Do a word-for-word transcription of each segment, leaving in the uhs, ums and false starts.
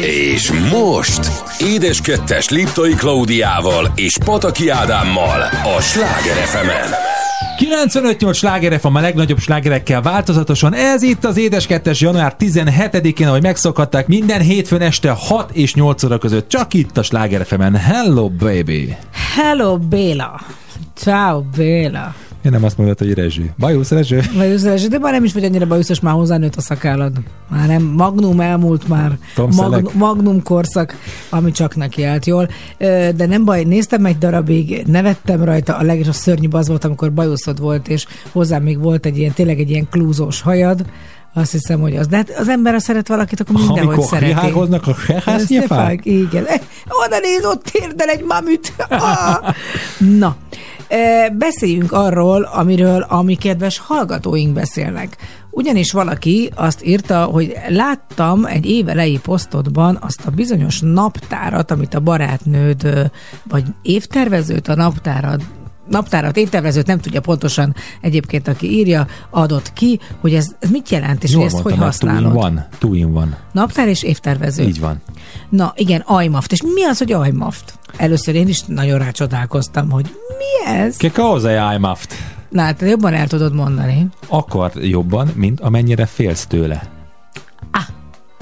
És most édeskettes Liptai Klaudiával és Pataki Ádámmal a Sláger ef emen. kilencvenöt nyolc sláger ef em a legnagyobb slágerekkel változatosan. Ez itt az édeskettes január tizenhetedikén, ahogy megszokhatták, minden hétfőn este hat és nyolc óra között. Csak itt a Sláger ef emen. Hello, baby! Hello, Béla! Ciao, Béla! Én nem azt mondod, hogy Rezső. Bajusz Rezső? Bajusz Rezső, de már nem is vagy annyira bajuszos, már hozzánőtt a szakállad. Már nem, magnum elmúlt már. Mag, magnum korszak, ami csak neki állt jól. De nem baj, néztem egy darabig, nevettem rajta, a leges a szörnyűbb az volt, amikor bajuszod volt, és hozzám még volt egy ilyen, tényleg egy ilyen klúzós hajad. Azt hiszem, hogy az. De hát az ember, ha szeret valakit, akkor mindenhogy szereti. Amikor hiágoznak a sehásnyefák? Igen. Oda néz, ott térdel egy mamüt. Ah! Na. Beszéljünk arról, amiről a mi kedves hallgatóink beszélnek. Ugyanis valaki azt írta, hogy láttam egy év elejé posztodban azt a bizonyos naptárat, amit a barátnőd, vagy évtervezőt a naptárad, naptárat, évtervezőt, nem tudja pontosan egyébként, aki írja, adott ki, hogy ez, ez mit jelent, és ezt hogy használod. Two in one. Two in one. Naptár és évtervező. Így van. Na igen, i em á ef té. És mi az, hogy i em á ef té? Először én is nagyon rácsodálkoztam, hogy mi ez? Ke causa i em á ef té? Na, hát jobban el tudod mondani. Akar jobban, mint amennyire félsz tőle.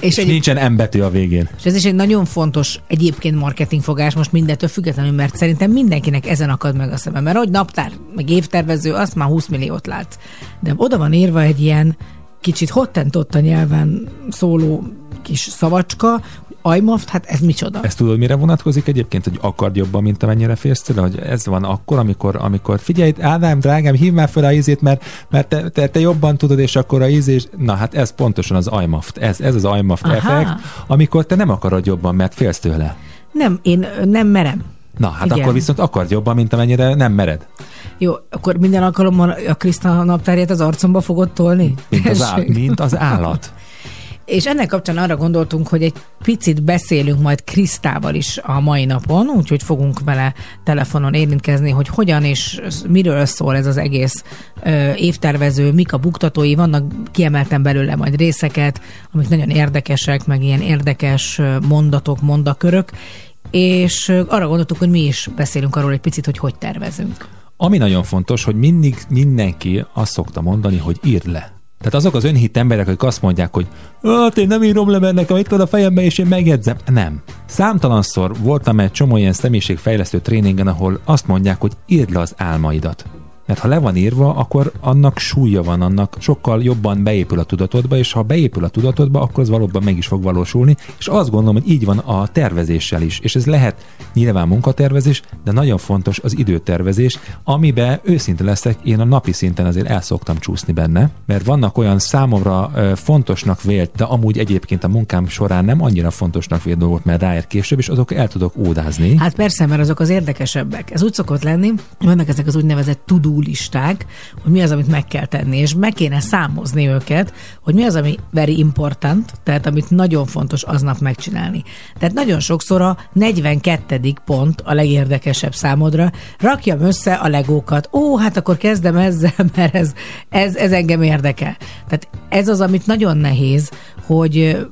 És, és egy, nincsen M betű a végén. És ez is egy nagyon fontos egyébként marketingfogás most mindettől függetlenül, mert szerintem mindenkinek ezen akad meg a szemem. Mert hogy naptár, meg évtervező, azt már húsz milliót látsz. De oda van írva egy ilyen kicsit hottentotta nyelven szóló kis szavacska, i em á ef té, hát ez micsoda? Ezt tudod, mire vonatkozik egyébként, hogy akard jobban, mint amennyire félsz tőle, hogy ez van akkor, amikor, amikor figyelj, Ádám, drágám, hívd már fel a ízét, mert, mert te, te, te jobban tudod, és akkor a ízés, na hát ez pontosan az i em á ef té, ez, ez az i em á ef té effekt, amikor te nem akarod jobban, mert félsz tőle. Nem, én nem merem. Na, hát igen. Akkor viszont akard jobban, mint amennyire nem mered. Jó, akkor minden alkalommal a Krisztina naptárját az arcomba fogod tolni? Mint az, áll, mint az állat. És ennek kapcsán arra gondoltunk, hogy egy picit beszélünk majd Krisztával is a mai napon, úgyhogy fogunk vele telefonon érintkezni, hogy hogyan és miről szól ez az egész ö, évtervező, mik a buktatói, vannak kiemeltem belőle majd részeket, amik nagyon érdekesek, meg ilyen érdekes mondatok, mondakörök, és arra gondoltuk, hogy mi is beszélünk arról egy picit, hogy hogy tervezünk. Ami nagyon fontos, hogy mindig mindenki azt szokta mondani, hogy írd le. Tehát azok az önhitt emberek, akik azt mondják, hogy hát én nem írom le, mert nekem itt van a fejembe, és én megjegyzem. Nem. Számtalanszor voltam egy csomó ilyen személyiségfejlesztő tréningen, ahol azt mondják, hogy írd le az álmaidat. Mert ha le van írva, akkor annak súlya van, annak sokkal jobban beépül a tudatodba, és ha beépül a tudatodba, akkor az valóban meg is fog valósulni, és azt gondolom, hogy így van a tervezéssel is, és ez lehet nyilván munkatervezés, de nagyon fontos az időtervezés, amiben őszinte leszek, én a napi szinten azért el szoktam csúszni benne, mert vannak olyan számomra fontosnak vélt, de amúgy egyébként a munkám során nem annyira fontosnak vélt dolgot, mert ráér később, és azok el tudok ódázni. Hát persze, mert azok az érdekesebbek. Ez úgy szokott lenni, vannak ezek az úgynevezett tudó listák, hogy mi az, amit meg kell tenni, és meg kéne számozni őket, hogy mi az, ami very important, tehát amit nagyon fontos aznap megcsinálni. Tehát nagyon sokszor a negyvenkettedik pont a legérdekesebb számodra. Rakjam össze a legókat. Ó, hát akkor kezdem ezzel, mert ez, ez, ez engem érdekel. Tehát ez az, amit nagyon nehéz, hogy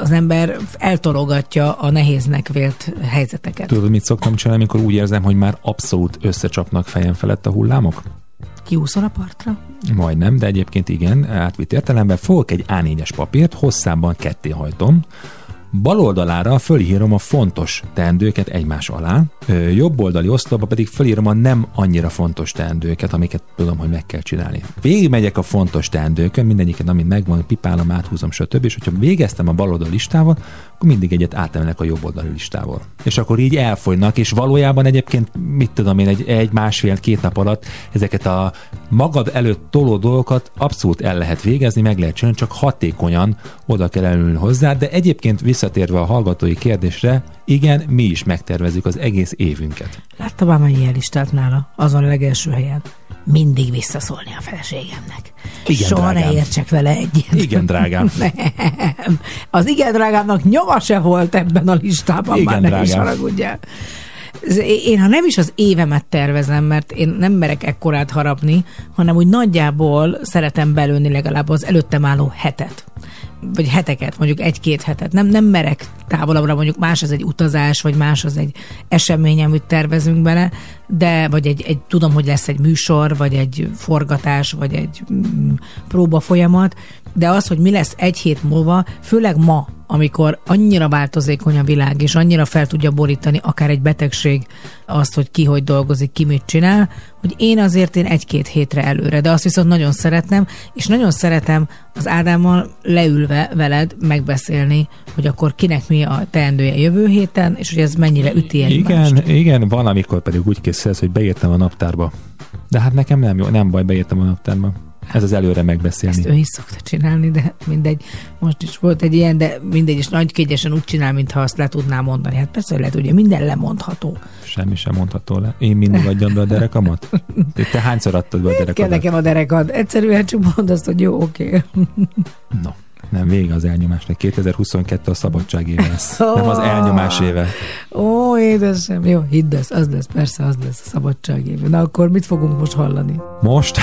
az ember eltologatja a nehéznek vélt helyzeteket. Tudod, mit szoktam csinálni, amikor úgy érzem, hogy már abszolút összecsapnak fejem felett a hullámok? Kiúszol a partra? Majdnem, de egyébként igen, átvitt értelemben fogok egy á négyes papírt, hosszában ketté hajtom, bal oldalára fölírom a fontos teendőket egymás alá, jobb oldali oszlopba pedig fölírom a nem annyira fontos teendőket, amiket tudom, hogy meg kell csinálni. Végigmegyek a fontos teendőkön, mindegyiket, amit megvan, pipálom, áthúzom, stb. És hogyha végeztem a bal oldali listával, akkor mindig egyet átemelek a jobb oldali listával. És akkor így elfogynak, és valójában egyébként, mit tudom én, egy, egy másfél-két nap alatt ezeket a magad előtt toló dolgokat abszolút el lehet végezni, meg lehet csinálni, csak hatékonyan oda kell elülni hozzá, de egyébként vissza Visszatérve a hallgatói kérdésre, igen, mi is megtervezzük az egész évünket. Láttam már mennyi listát nála, azon a legelső helyen. Mindig visszaszólni a feleségemnek. Igen, soha drágám. Ne értsek vele egyet. Igen, drágám. Nem. Az igen, drágámnak nyoma se volt ebben a listában, igen, már ne is haragudjál. Én, ha nem is az évemet tervezem, mert én nem merek ekkorát harapni, hanem úgy nagyjából szeretem belőni legalább az előttem álló hetet. vagy heteket, mondjuk egy-két hetet. Nem, nem merek távolabbra, mondjuk más az egy utazás, vagy más az egy esemény, amit tervezünk bele, de vagy egy, egy tudom, hogy lesz egy műsor, vagy egy forgatás, vagy egy mm, próba folyamat, de az, hogy mi lesz egy hét múlva, főleg ma, amikor annyira változékony a világ, és annyira fel tudja borítani akár egy betegség azt, hogy ki hogy dolgozik, ki mit csinál, hogy én azért én egy-két hétre előre, de azt viszont nagyon szeretném, és nagyon szeretem az Ádámmal leülve veled megbeszélni, hogy akkor kinek mi a teendője jövő héten, és hogy ez mennyire üti egymást. Igen, igen, van, amikor pedig úgy készülsz, hogy beírtam a naptárba. De hát nekem nem jó, nem baj, beírtam a naptárba. Ez az előre megbeszélni. Ezt ő is szokta csinálni, de mindegy. Most is volt egy ilyen, de mindegy, és nagy kegyesen úgy csinál, mintha azt le tudná mondani. Hát persze, hogy lehet, ugye minden lemondható. Semmi sem mondható le. Én mindig adjam be a derekamat? Te hányszor adtad be a derekadat? Kell nekem a derekad. Egyszerűen csak mondd azt, hogy jó, oké. Okay. No, nem, vége az elnyomásnak. kétezer-huszonkettő a szabadság éve lesz. Oh. Nem az elnyomás éve. Ó, édesem. Jó, hidd ezt, az lesz, persze, az lesz a szabadság éve. Na akkor mit fogunk most hallani? Most?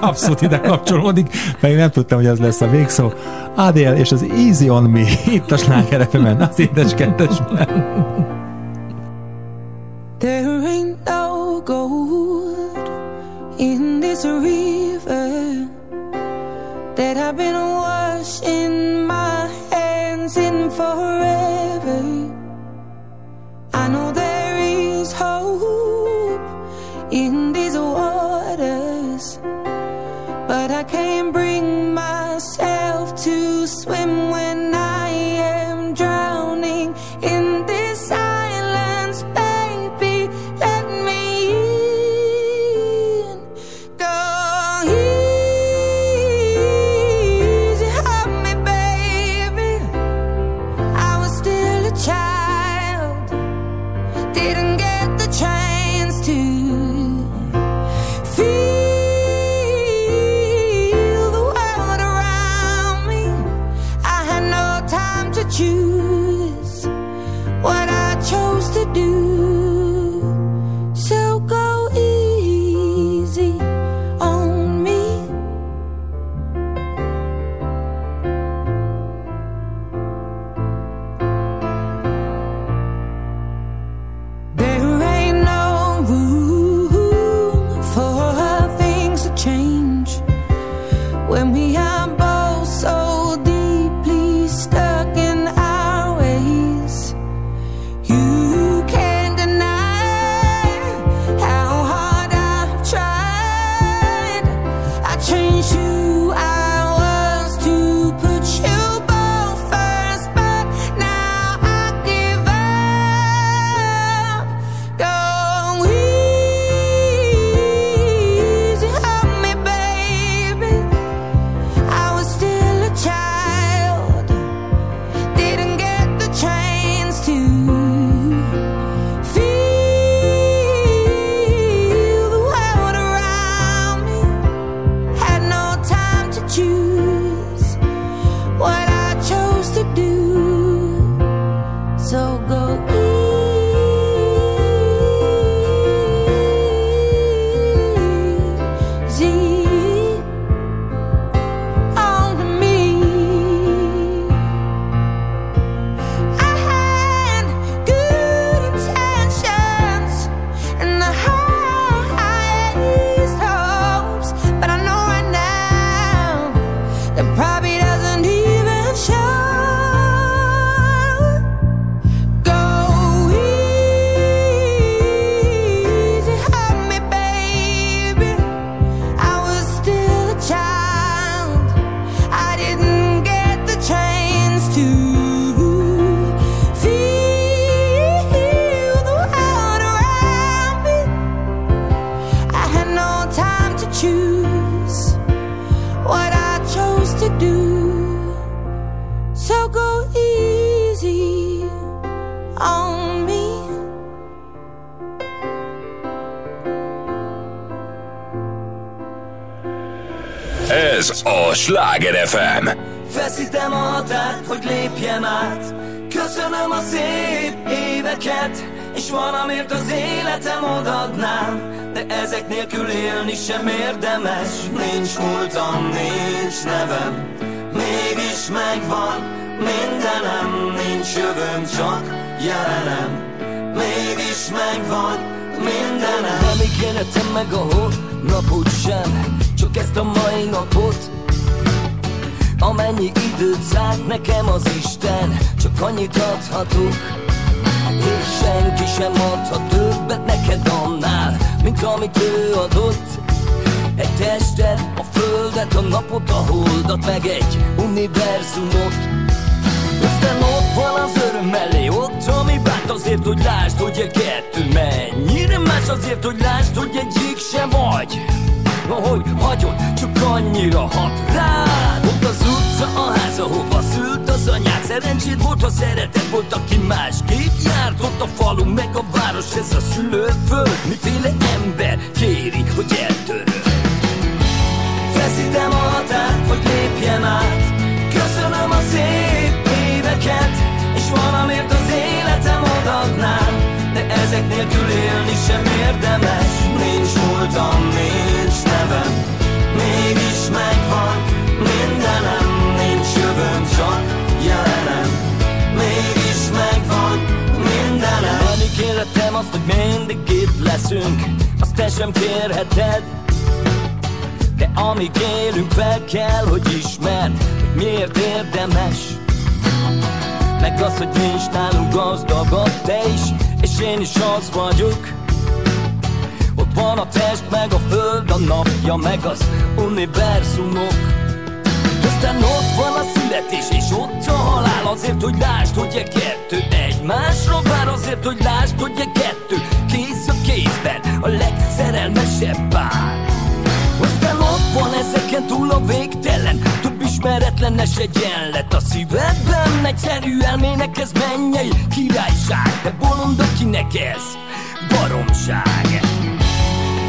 Abszolút ide kapcsolódik, pedig nem tudtam, hogy az lesz a végszó. Adél és az Easy on Me itt a Sláger ef emen, az édes kettesben. There ain't no gold in this river that I've been washing my hands in forever. I know there is hope in these waters, but I can't bring myself to swim when I am drowning in this silence. Baby, let me in. Go easy, help me, baby. I was still a child, didn't get the chance to feel choose what I chose to do. So go easy on me. There ain't no room for things to change when we are both so Sláger ef em. Feszítem a határt, hogy lépjem át. Köszönöm a szép éveket, és valamért az életem odadnám, de ezek nélkül élni sem érdemes. Nincs múltam, nincs nevem, mégis is megvan, mindenem, nincs jövőm, csak jelenem. Mégis megvan mindenem. Nem ígéretem meg a holnapot sem, csak ezt a mai napot. Amennyi időt szánt nekem az Isten, csak annyit adhatok. És senki sem adhat többet neked annál, mint amit ő adott. Egy testet, a földet, a napot, a holdat, meg egy univerzumot. Aztán ott van az öröm elé, ott, ami bánt azért, hogy lásd, hogy a kettő mennyire más, azért, hogy lásd, hogy egyik se vagy. Ahogy hagyod, csak annyira hat rád. Ott az utca, a ház, ahova szült az anyád. Szerencséd volt, ha szeretett volt, aki másképp járt. Ott a falu, meg a város, ez a szülőföld. Miféle ember kéri, hogy eltöröd. Feszítem a határt, hogy lépjem át. Köszönöm a szép éveket, és valamért az életem odadnám. De ezek nélkül élni sem érdemes. Nincs múltam, nincs nevem, mégis megvan mindenem. Nincs jövőm, csak jelenem, mégis megvan mindenem. Nem ígérhetem azt, hogy mindig itt leszünk, azt te sem kérheted. De amíg élünk, fel kell, hogy ismerd, hogy miért érdemes. Meg az, hogy nincs nálunk gazdagabb te is, és én is az vagyok. Ott van a test, meg a föld, a napja, meg az univerzumok. Aztán ott van a születés, és ott a halál. Azért, hogy lásd, hogy e kettő egymásra vár. Azért, hogy lásd, hogy e kettő kéz a kézben, a legszerelmesebb pár. Aztán ott van ezeken túl a végtelen, több ismeretlenes egyenlet a szívedben. Egyszerű elmének ez mennyei királyság, de bolond, akinek ez baromság.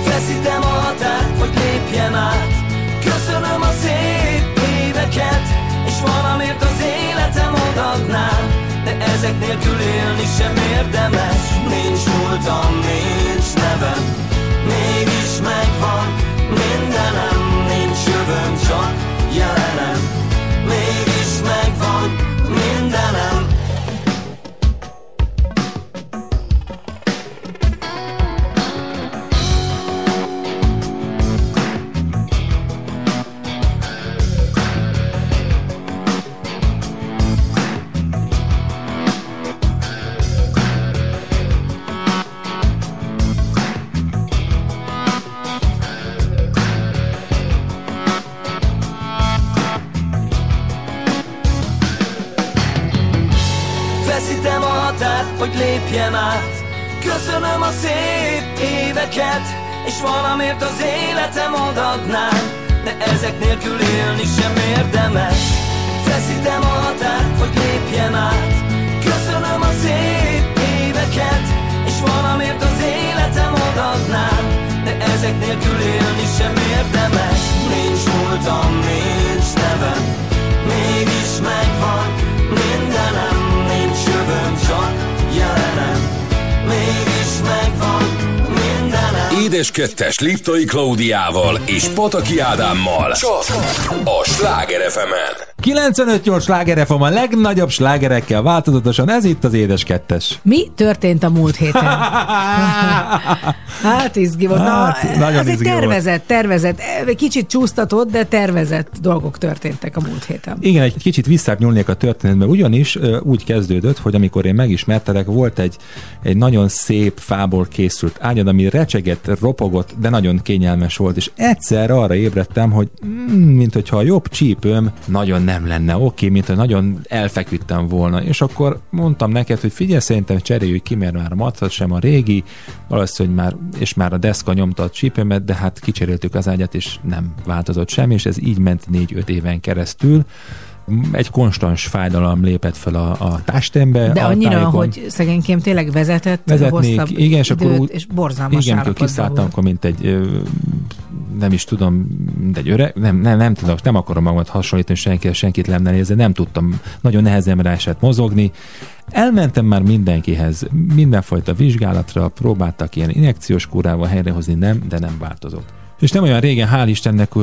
Feszítem a határt, hogy lépjem át. Köszönöm a szép éveket, és valamért az életem odadnám. De ezek nélkül élni sem érdemes. Nincs múltam, nincs nevem, mégis megvan mindenem. Nincs jövőm, csak jelenem, mégis megvan mindenem. Hogy lépjem át. Köszönöm a szép éveket, és valamért az életem odadnám. De ezek nélkül élni sem érdemes. Feszítem a határt, hogy lépjem át. Köszönöm a szép éveket, és valamért az életem odadnám. De ezek nélkül élni sem érdemes. Nincs múltam, nincs nevem, mégis megvan mindenem. Nincs jövőm, csak jelenem, mégis megvan mindenem. Édes kettes Liptai Klaudiával és Pataki Ádámmal csak a Sláger ef emen. kilencvenöt nyolc Sláger ef em a legnagyobb slágerekkel változatosan, ez itt az Édes kettes. Mi történt a múlt héten? Hát izgi volt. Hát, Na, nagyon izgi tervezett, volt. tervezett, kicsit csúsztatott, de tervezett dolgok történtek a múlt héten. Igen, egy kicsit visszább nyúlnék a történetben, ugyanis úgy kezdődött, hogy amikor én megismertelek, volt egy, egy nagyon szép fából készült ágyad, ami recsegett, ropogott, de nagyon kényelmes volt, és egyszer arra ébredtem, hogy mm, mint hogyha a jobb csípőm nagyon nem lenne oké, mint hogy nagyon elfeküdtem volna. És akkor mondtam neked, hogy figyelj, szerintem cseréljük ki, mert már a matrac sem a régi, valószínűleg már, és már a deszka nyomta a csípőmet, de hát kicseréltük az ágyat, és nem változott semmi, és ez így ment négy-öt éven keresztül. Egy konstans fájdalom lépett fel a, a tástembe. De annyira, tájékon, hogy szegénykém tényleg vezetett, vezetnék, hosszabb igen, és időt, akkor, és borzalmas igen, állapotban volt. Igen, kiszálltam, akkor mint egy, nem is tudom, egy öreg, nem, nem, nem tudom, nem akarom magamat hasonlítani, senkit, senkit nem nézni, nem tudtam, nagyon nehezen rá esett mozogni. Elmentem már mindenkihez, mindenfajta vizsgálatra, próbáltak ilyen injekciós kúrával helyrehozni, nem, de nem változott. És nem olyan régen, hál' Istennek,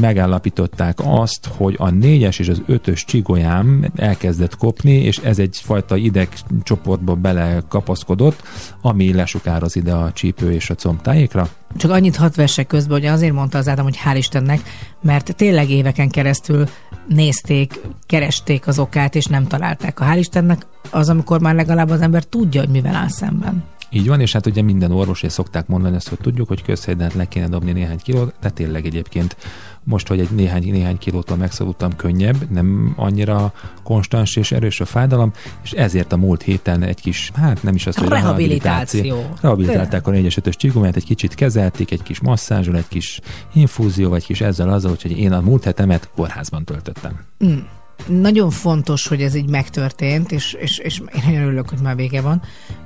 megállapították azt, hogy a négyes és az ötös csigolyám elkezdett kopni, és ez egyfajta idegcsoportba belekapaszkodott, ami lesukároz ide a csípő és a combtájékra. Csak annyit hadd vessek közben, hogy azért mondta az Ádám, hogy hál' Istennek, mert tényleg éveken keresztül nézték, keresték az okát, és nem találták. A hál' Istennek az, amikor már legalább az ember tudja, hogy mivel áll szemben. Így van, és hát ugye minden orvosé szokták mondani ezt, hogy tudjuk, hogy közhelyet le kéne dobni néhány kilót, de tényleg egyébként most, hogy egy néhány, néhány kilótól megszabadultam, könnyebb, nem annyira konstans és erős a fájdalom, és ezért a múlt héten egy kis, hát nem is az, hogy rehabilitáció. rehabilitáció. Rehabilitálták a négyes ötös csigolyát, egy kicsit kezelték, egy kis masszázsol, egy kis infúzió, egy kis ezzel azzal, hogy én a múlt hetemet kórházban töltöttem. Mm. Nagyon fontos, hogy ez így megtörtént, és, és, és én nagyon örülök, hogy már vége van,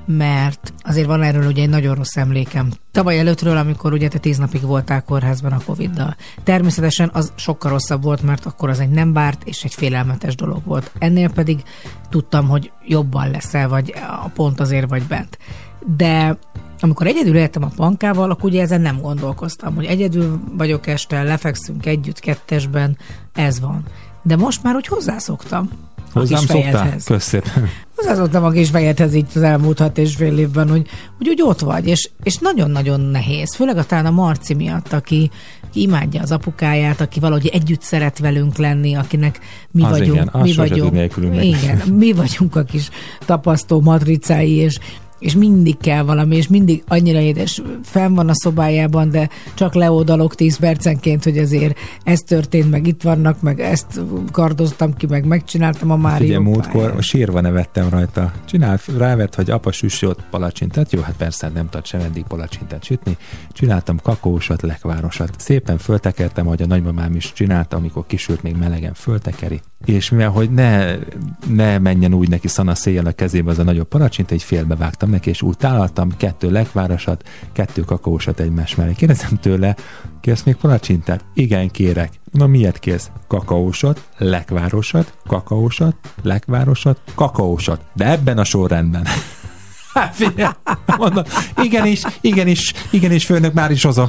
mert azért van erről ugye egy nagyon rossz emlékem. Tavaly előttről, amikor ugye te tíz napig voltál kórházban a Coviddal. Természetesen az sokkal rosszabb volt, mert akkor az egy nem várt és egy félelmetes dolog volt. Ennél pedig tudtam, hogy jobban leszel, vagy pont azért vagy bent. De amikor egyedül éltem a Pankával, akkor ugye ezen nem gondolkoztam, hogy egyedül vagyok este, lefekszünk együtt kettesben, ez van. De most már úgy hozzászoktam. Hozzám szoktál? Köszönöm. Hozzászoktam a kisfejedhez így az elmúlt hat és fél évben, hogy, hogy úgy ott vagy, és, és nagyon-nagyon nehéz. Főleg talán a Marci miatt, aki, aki imádja az apukáját, aki valahogy együtt szeret velünk lenni, akinek mi az vagyunk. Igen, mi vagyunk, igen, mi vagyunk a kis tapasztó matricái, és és mindig kell valami, és mindig annyira édes, fenn van a szobájában, de csak leódalok tíz percenként, hogy azért ez történt, meg itt vannak, meg ezt kardoztam ki, meg megcsináltam a Márió. Ugye múltkor sírva nevettem rajta. Csinál, rávert, hogy apa süssölt palacsintát, jó, hát persze nem tart sem eddig palacsintát sütni. Csináltam kakósat, lekvárosat. Szépen föltekertem, ahogy a nagymamám is csinálta, amikor kisült, még melegen föltekeri. És mivel, hogy ne, ne menjen úgy neki szanaszéjjel a kezébe az a nagyobb palacsint, egy félbevágtam neki, és úgy tálaltam kettő lekvárosat, kettő kakaósat egymás mellé. Kérdezem tőle, kérsz még palacsintát? Igen, kérek. Na, miért kérsz? Kakaósat, lekvárosat, kakaósat, lekvárosat, kakaósat. De ebben a sorrendben. Mondom, igenis, igenis, igenis főnök, már is hozom.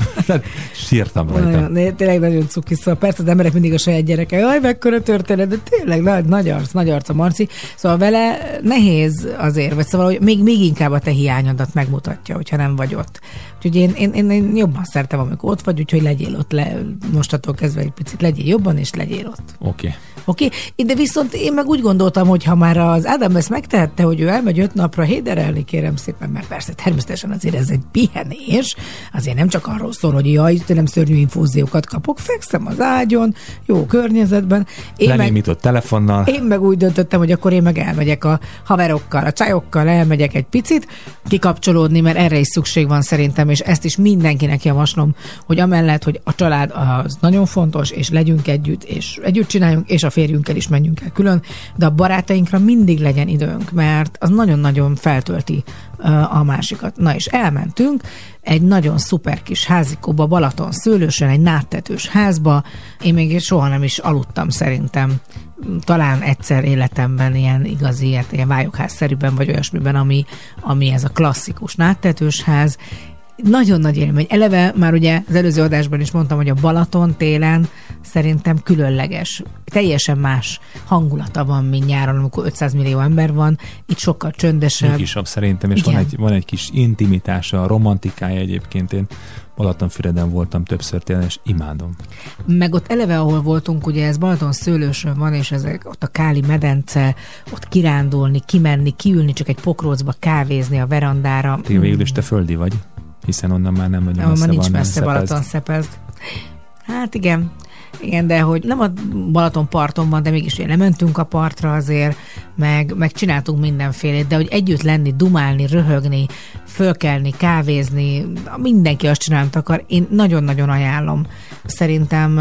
Sírtam rajta. Nagyon, tényleg nagyon cuki, szóval persze az emberek mindig a saját gyereke. Jaj, mekkora történet, de tényleg nagy, nagy arc, nagy arc a Marci. Szóval vele nehéz azért, vagy szóval hogy még, még inkább a te hiányodat megmutatja, hogyha nem vagy ott. Úgyhogy én, én, én, én jobban szeretem, amikor ott vagy, úgyhogy legyél ott, le, mostattól kezdve egy picit legyél jobban, és legyél ott. Oké. Okay. Oké, okay? De viszont én meg úgy gondoltam, hogy ha már az Ádám ezt megtehette, hogy ő elmegy öt napra héderelni, kérem szépen, mert persze természetesen azért ez egy pihenés, azért nem csak arról szól, hogy jaj, tőlem szörnyű infúziókat kapok, fekszem az ágyon, jó környezetben. Én lenémított meg, telefonnal. Én meg úgy döntöttem, hogy akkor én meg elmegyek a haverokkal, a csajokkal, elmegyek egy picit kikapcsolódni, mert erre is szükség van szerintem, és ezt is mindenkinek javaslom, hogy amellett, hogy a család az nagyon fontos, és legyünk együtt, és együtt csináljunk, és a férjünkkel is menjünk el külön, de a barátainkra mindig legyen időnk, mert az nagyon-nagyon feltölti a másikat. Na és elmentünk egy nagyon szuper kis házikóba, Balaton Szőlősen, egy nádtetős házba. Én még soha nem is aludtam szerintem. Talán egyszer életemben ilyen igazi, ilyet, ilyen vályogházszerűben, vagy olyasmiben, ami, ami ez a klasszikus nádtetős ház. Nagyon nagy élmény. Eleve már ugye az előző adásban is mondtam, hogy a Balaton télen szerintem különleges. Teljesen más hangulata van, mint nyáron, amikor ötszáz millió ember van. Itt sokkal csöndesebb. Kisabb szerintem, és van egy, van egy kis intimitása, romantikája egyébként. Én Balatonfüreden voltam többször télen, és imádom. Meg ott eleve, ahol voltunk, ugye ez Balaton Szőlősön van, és ezek, ott a Káli medence, ott kirándulni, kimenni, kiülni, csak egy pokrócba kávézni a verandára. Te végül is te földi vagy? Hiszen onnan már nem nagyon messze van. Nincs messze Balaton Szepezd. Hát igen, igen, de hogy nem a Balaton parton van, de mégis nem mentünk a partra azért, meg, meg csináltunk mindenfélét, de hogy együtt lenni, dumálni, röhögni, fölkelni, kávézni, mindenki azt csinálni akar, én nagyon-nagyon ajánlom. Szerintem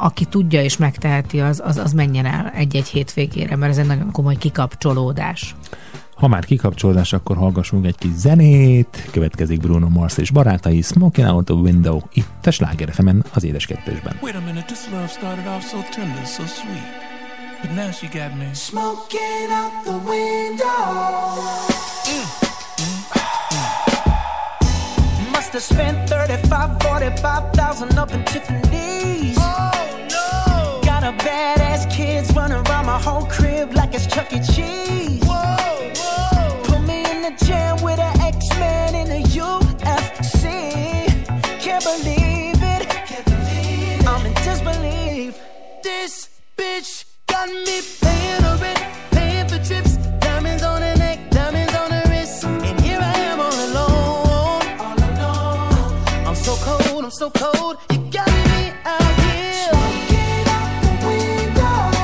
aki tudja és megteheti, az, az, az menjen el egy-egy hétvégére, mert ez egy nagyon komoly kikapcsolódás. Ha már kikapcsolódás, akkor hallgassunk egy kis zenét. Következik Bruno Mars és barátai, Smoking Out the Window, itt a Sláger ef em-en, az Édes Kettősben. Wait a minute, this love started off so tender, so sweet, but now she got me smoking out the window. Mm. Mm. Mm. Must have spent thirty-five, forty-five five thousand up in Tiffany's. Oh no! Got a badass kids running around my whole crib like it's Chuck E. Cheese. Whoa, whoa! Put me in the jam with an X-Man in a U F C. Can't believe it. Can't believe it. I'm in disbelief. This bitch got me paying her rent, paying for trips, diamonds on her neck, diamonds on her wrist, and here I am all alone. All alone. I'm so cold, I'm so cold. You got me out here. Smoking out the window, smoking out the window,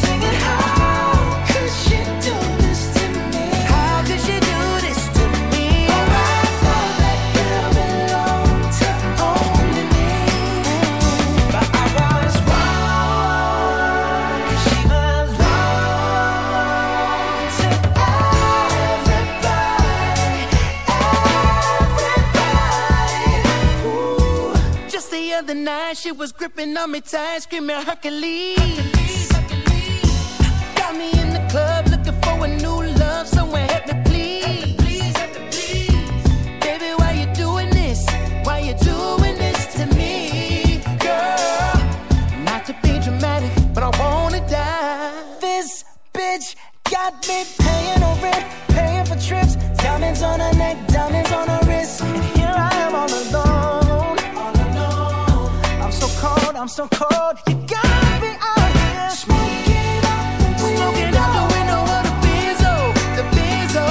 singing how could she do this to me? How could she do this to me? Oh, I thought that girl belonged to only me, but I was wrong. 'Cause she belonged to everybody, everybody. Ooh. Just the other night, she was gripping on me tight, screaming Hercules. Got me in the club looking for a new love, someone help me please. Baby, why you doing this? Why you doing this to me, girl? Not to be dramatic, but I wanna die. This bitch got me paying her rent, paying for trips, diamonds on her neck, diamonds on her wrist, and here I am all alone. All alone. I'm so cold, I'm so cold. You gotta be out here. Smoking out the window, smoking out the window of the Benzo, the Benzo.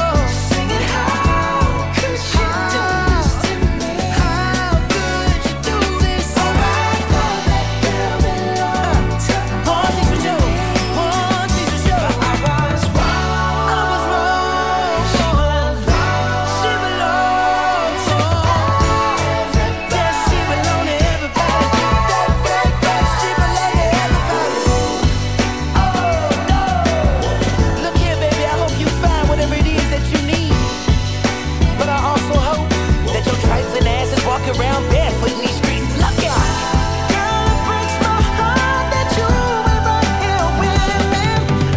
Singing how could she do this to me? How could you do this? Oh, I thought that girl belonged to only me. One thing for sure, but I was wrong. I was wrong. She belonged. She belonged to everybody. Yes, she belonged to everybody. That girl, girl, she belonged to everybody. Oh no! Look here, baby. I hope you find whatever it is that you need. But I also hope that your trifling asses walk around barefoot in these streets. Look out! Girl, it breaks my heart that you were right here with me.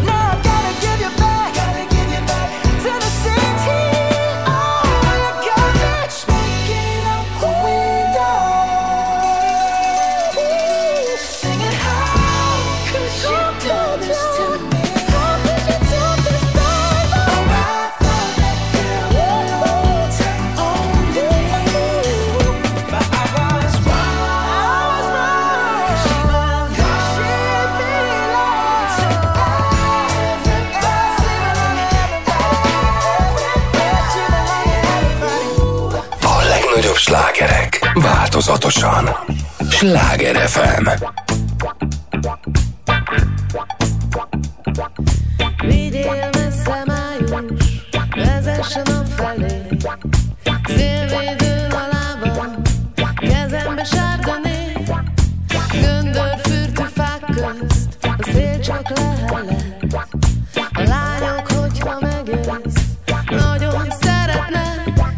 Now I gotta give you back, gotta give you back to the city. Oh, you got me smoking out the window, singing how could you do this to me? How could you do this, baby? Oh, I thought that girl belonged to only me, but I was wrong. I was wrong. She belonged. She belonged to everybody. Everybody. A legnagyobb slágerek változatosan. Sláger ef em. Vigyél messze május, vezessen a felé, szélvédőn a lábam, kezembe sárga név, göndör fürtőfák közt, a szél csak lehelet. A lányok, hogyha megjössz, nagyon szeretnek.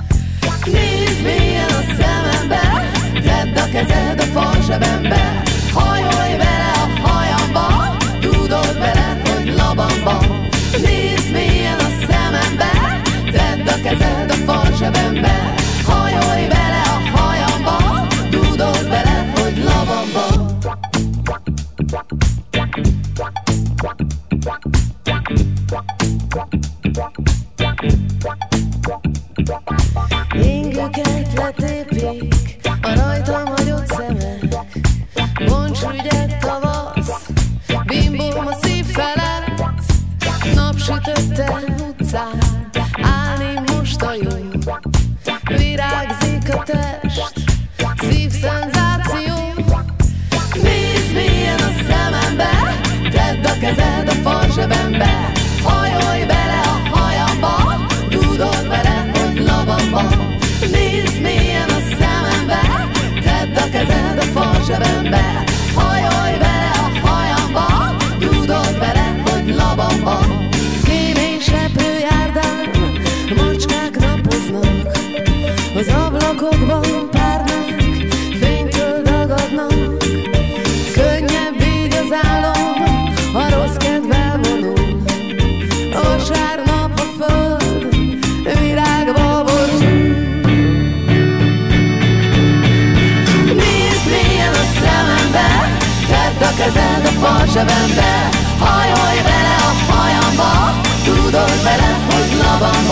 Nézd mélyen a szemembe, tedd a kezed a fal zsebembe, hajolj bele a hajamba, dúdold bele, hogy labamba. Nézd mélyen a szemembe, tedd a kezed a fal zsebembe, hajolj bele a hajamba, dúdold bele, hogy labamba. Ingüket letépik a rajtam hagyott szemek, bonts ügyet tavasz, bimbóm a szív felett, napsütötte utcán, állni most a jó, virágzik a test, szívszenzáció. Nézd milyen a szemembe, tedd a kezed a fal zsebembe, hajolj bele a hajamba, dúdold vele, hogy labamba. Nézd mélyen a szemembe, tedd a kezed a fal zsebembe, hajolj bele a hajamba, dúdold vele, hogy labamba. Kémény seprőjárdán, macskák napoznak, az ablakokban pár.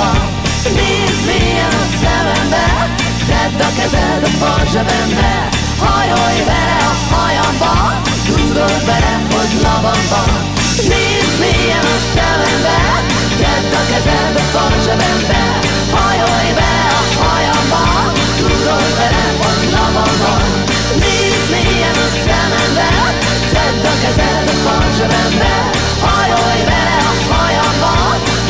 van. Nézd milyen a szemembe, tedd a kezed a fal zsebembe, hajolj vele a hajamba, dúdolj velem, hogy labam van. Nézd milyen a szemembe, tedd a kezed a fal zsebembe, hajolj vele a hajamba, dúdolj velem, hogy labam van. Nézd milyen a szemembe, tedd a kezed a fal zsebembe, hajolj vele a hajamba,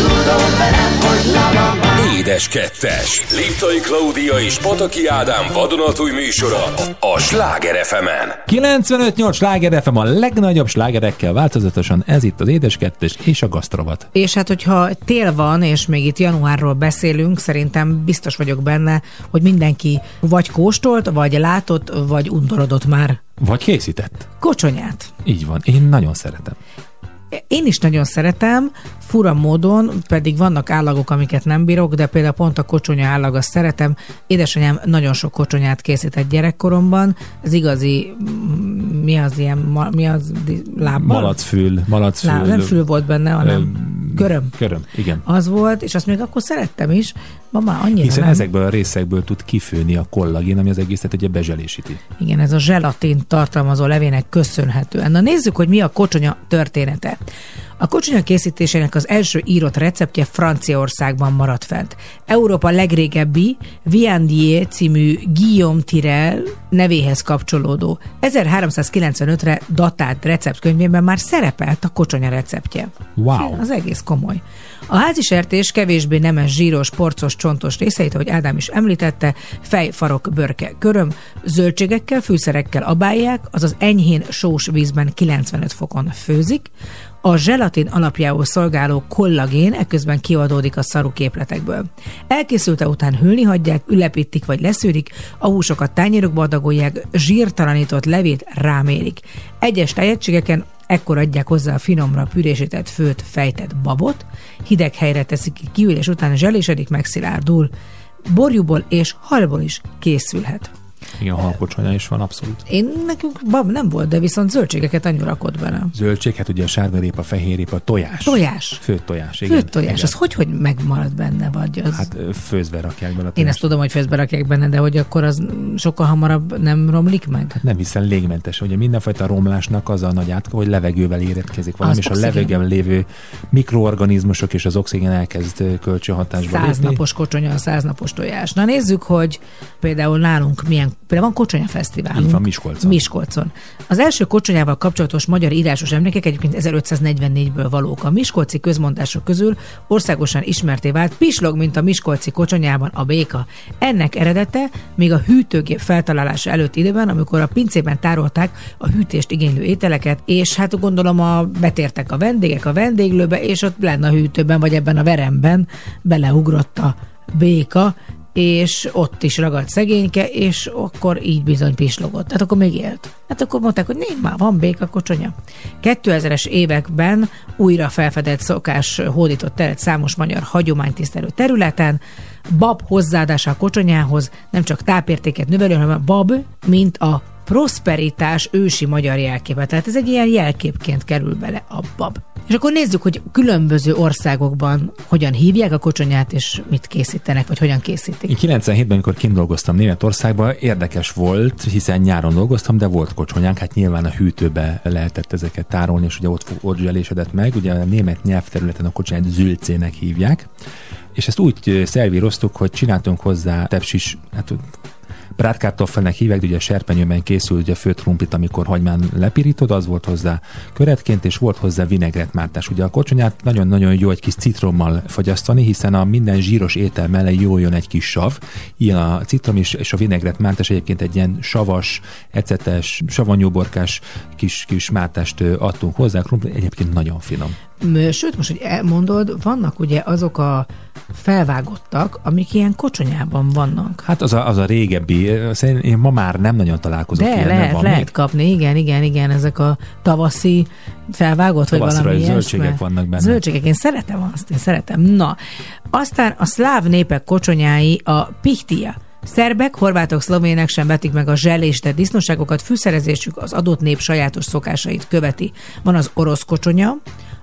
dúdolj velem, hogy labam van. Édes kettes. Liptai Klaudia és Pataki Ádám vadonatúj műsora a Sláger ef emen. kilencvenöt nyolc Sláger ef em, a legnagyobb slágerekkel változatosan, ez itt az Édes kettes és a gasztrovat. És hát, hogyha tél van, és még itt januárról beszélünk, szerintem biztos vagyok benne, hogy mindenki vagy kóstolt, vagy látott, vagy undorodott már. Vagy készített. Kocsonyát. Így van, én nagyon szeretem. Én is nagyon szeretem, fura módon, pedig vannak állagok, amiket nem bírok, de például pont a kocsonya állaga szeretem. Édesanyám nagyon sok kocsonyát készített gyerekkoromban. Ez igazi, mi az ilyen, ma, mi az lábbal? Malacfül. malacfül Lá, nem fül volt benne, hanem ö, köröm. Köröm, igen. Az volt, és azt még akkor szerettem is. Mama, annyira Hiszen nem. ezekből a részekből tud kifőni a kollagén, ami az egészet ugye bezselésíti. Igen, ez a zselatint tartalmazó levének köszönhetően. Na nézzük, hogy mi a kocsonya története. A kocsonya készítésének az első írott receptje Franciaországban maradt fent. Európa legrégebbi Viandier című Guillaume Tirel nevéhez kapcsolódó ezerháromszázkilencvenötre datált receptkönyvében már szerepelt a kocsonya receptje. Wow! Az egész komoly. A házisertés kevésbé nemes, zsíros, porcos, csontos részeit, ahogy Ádám is említette, fej, farok, bőrke, köröm, zöldségekkel, fűszerekkel abálják, azaz enyhén sós vízben kilencvenöt fokon főzik. A zselatin alapjául szolgáló kollagén eközben kiadódik a szaru képletekből. Elkészülte után hűlni hagyják, ülepítik vagy leszűrik, a húsokat tányérokba adagolják, zsírtalanított levét rámélik. Egyes tájegységeken ekkor adják hozzá a finomra pürésített, főt, fejtett babot, hideg helyre teszik ki, kiülés után zselésedik, megszilárdul. Borjúból és halból is készülhet. Igen, halkocsonya is van, abszolút. Én nekünk bab nem volt, de viszont zöldségeket annyira rakott benne. Zöldség, hát ugye a sárgarépa, fehérrépa, tojás. Tojás. Főtt tojás, igen. Főtt tojás, az hogy, hogy megmarad benne, vagy az... Hát főzve rakják benne. Én ezt tudom, hogy főzve rakják benne, de hogy akkor az sokkal hamarabb nem romlik meg? Hát nem, hiszen légmentes. Ugye mindenfajta romlásnak az a nagy átka, hogy levegővel éretkezik valami, és a levegőben lévő mikroorganizmusok és az oxigén elkezd kölcsönhatásba lépni. Száznapos kocsonya, száznapos tojás. Na nézzük, hogy például nálunk milyen. Például van kocsonyafesztiválunk. Így van, Miskolcon. Miskolcon. Az első kocsonyával kapcsolatos magyar írásos emlékek egyébként ezerötszáznegyvennégyből valók. A miskolci közmondások közül országosan ismerté vált pislog, mint a miskolci kocsonyában a béka. Ennek eredete még a hűtőgép feltalálása előtt időben, amikor a pincében tárolták a hűtést igénylő ételeket, és hát gondolom a betértek a vendégek a vendéglőbe, és ott lenne a hűtőben, vagy ebben a veremben beleugrott a béka, és ott is ragadt szegényke, és akkor így bizony pislogott. Tehát akkor még élt. Hát akkor mondták, hogy négy, már van béka kocsonya. kétezres években újra felfedett szokás hódított teret számos magyar hagyománytisztelő területen. Bab hozzáadása a kocsonyához nem csak tápértéket növelő, hanem a bab, mint a prosperitás ősi magyar jelképe. Tehát ez egy ilyen jelképként kerül bele a bab. És akkor nézzük, hogy különböző országokban hogyan hívják a kocsonyát, és mit készítenek, vagy hogyan készítik. Én kilencvenhétben, amikor kint dolgoztam Németországban, érdekes volt, hiszen nyáron dolgoztam, de volt kocsonyánk, hát nyilván a hűtőbe lehetett ezeket tárolni, és ugye ott, ott zselésedett meg. Ugye a német nyelvterületen a kocsonyát zülcének hívják, és ezt úgy szervíroztuk, hogy csináltunk hozzá tepsis, hát Bratkartoffelnek hívják, de ugye a serpenyőben készül ugye a főtt rumplit, amikor hagymán lepirítod, az volt hozzá köretként, és volt hozzá vinegretmártás. Ugye a kocsonyát nagyon-nagyon jó egy kis citrommal fogyasztani, hiszen a minden zsíros étel mellé jól jön egy kis sav. Ilyen a citrom is, és a vinegretmártás egyébként egy ilyen savas, ecetes, savanyúborkás kis, kis mártást adtunk hozzá. Krumpli egyébként nagyon finom. Sőt, most, hogy elmondod, vannak ugye azok a felvágottak, amik ilyen kocsonyában vannak. Hát az a, az a régebbi, szerintem én ma már nem nagyon találkozok de ilyen. De lehet, van lehet még kapni, igen, igen, igen, ezek a tavaszi felvágott, vagy valami ilyesmi. Zöldségek vannak benne. Zöldségek, én szeretem azt, én szeretem. Na, aztán a szláv népek kocsonyái a pichtia. Szerbek, horvátok, szlovének sem vetik meg a zselést, disznóságokat, fűszerezésük az adott nép sajátos szokásait követi. Van az orosz kocsonya,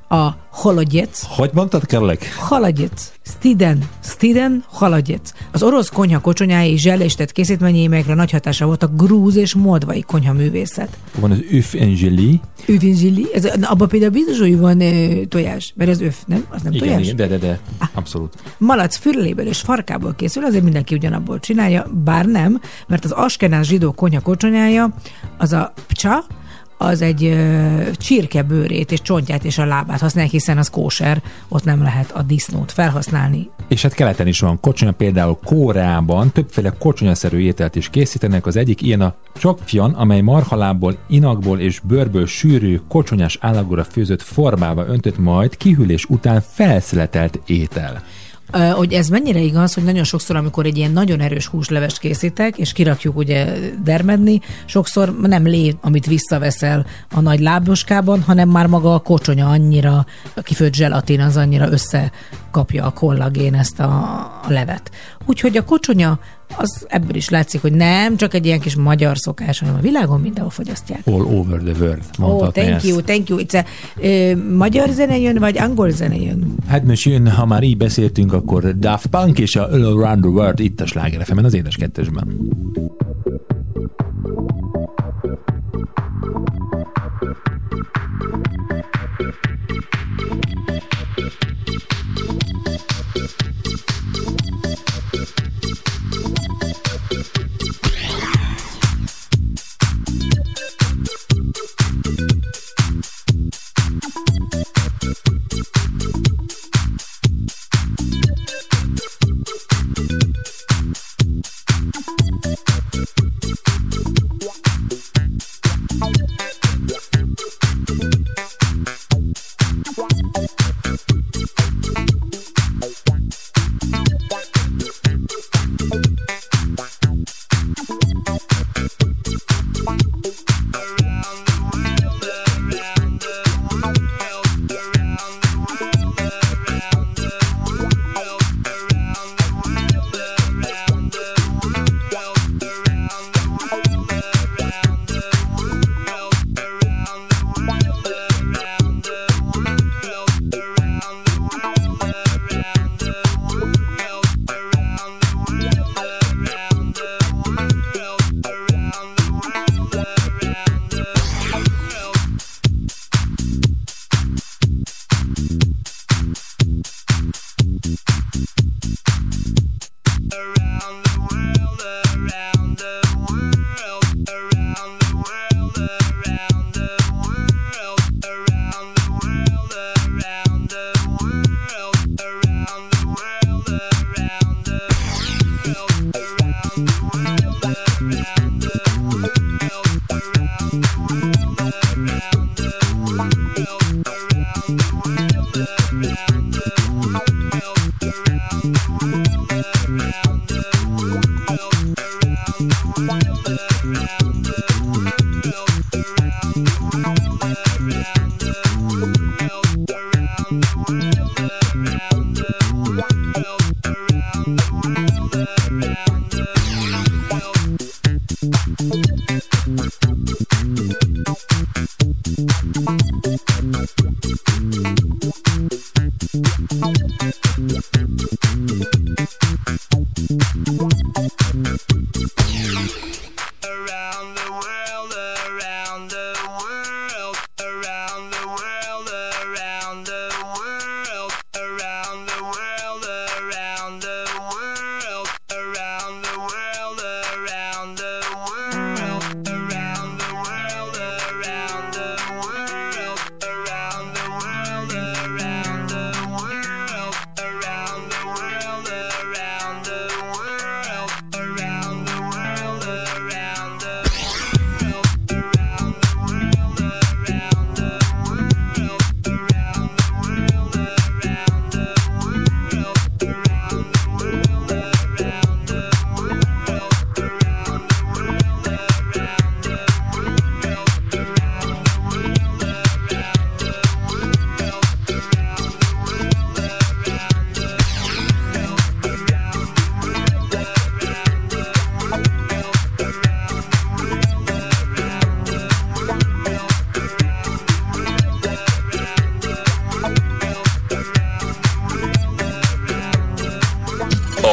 a halagyec. Hogy mondtad, kérlek? Halagyec. Stiden. Stiden halagyec. Az orosz konyha kocsonyái és zseléstet készítményei, melyekre nagy hatása volt a grúz és moldvai konyha művészet. Van az öf en zsili. Öf en zsili. Abban például biztos, hogy van e, tojás, mert ez öf, nem? Az nem igen, tojás? Igen, de, de, de. Ah. Abszolút. Malac fürléből és farkából készül, azért mindenki ugyanabból csinálja, bár nem, mert az askenáz zsidó konyha kocsonyája, az a pcsa, az egy ö, csirke bőrét és csontját és a lábát használják, hiszen az kóser, ott nem lehet a disznót felhasználni. És hát keleten is van kocsonya, például Koreában többféle kocsonyaszerű ételt is készítenek, az egyik ilyen a csokfjan, amely marhalábból, inakból és bőrből sűrű, kocsonyás állagúra főzött formába öntött, majd kihűlés után felszeletelt étel. Hogy ez mennyire igaz, hogy nagyon sokszor, amikor egy ilyen nagyon erős húslevest készítek, és kirakjuk ugye dermedni, sokszor nem lé, amit visszaveszel a nagy lábbuskában, hanem már maga a kocsonya annyira, a kifőtt zselatin az annyira összekapja a kollagén ezt a levet. Úgyhogy a kocsonya, az ebből is látszik, hogy nem csak egy ilyen kis magyar szokás, hanem a világon mindenhol fogyasztják. All over the world, mondhatni oh, thank you, ezt. thank you. It's a, ö, magyar zene jön, vagy angol zene jön? Hát most jön, ha már így beszéltünk, akkor Daft Punk és a All Around the World itt a Sláger ef emen, az édes kettesben.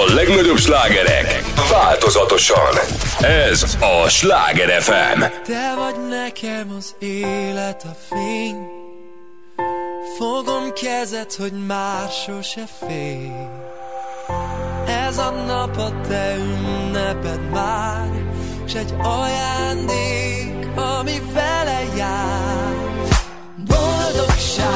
A legnagyobb slágerek változatosan. Ez a Sláger ef em. Te vagy nekem az élet, a fény. Fogom kezed, hogy már sose félj. Ez a nap a te ünneped már, s egy ajándék, ami vele jár. Boldogság.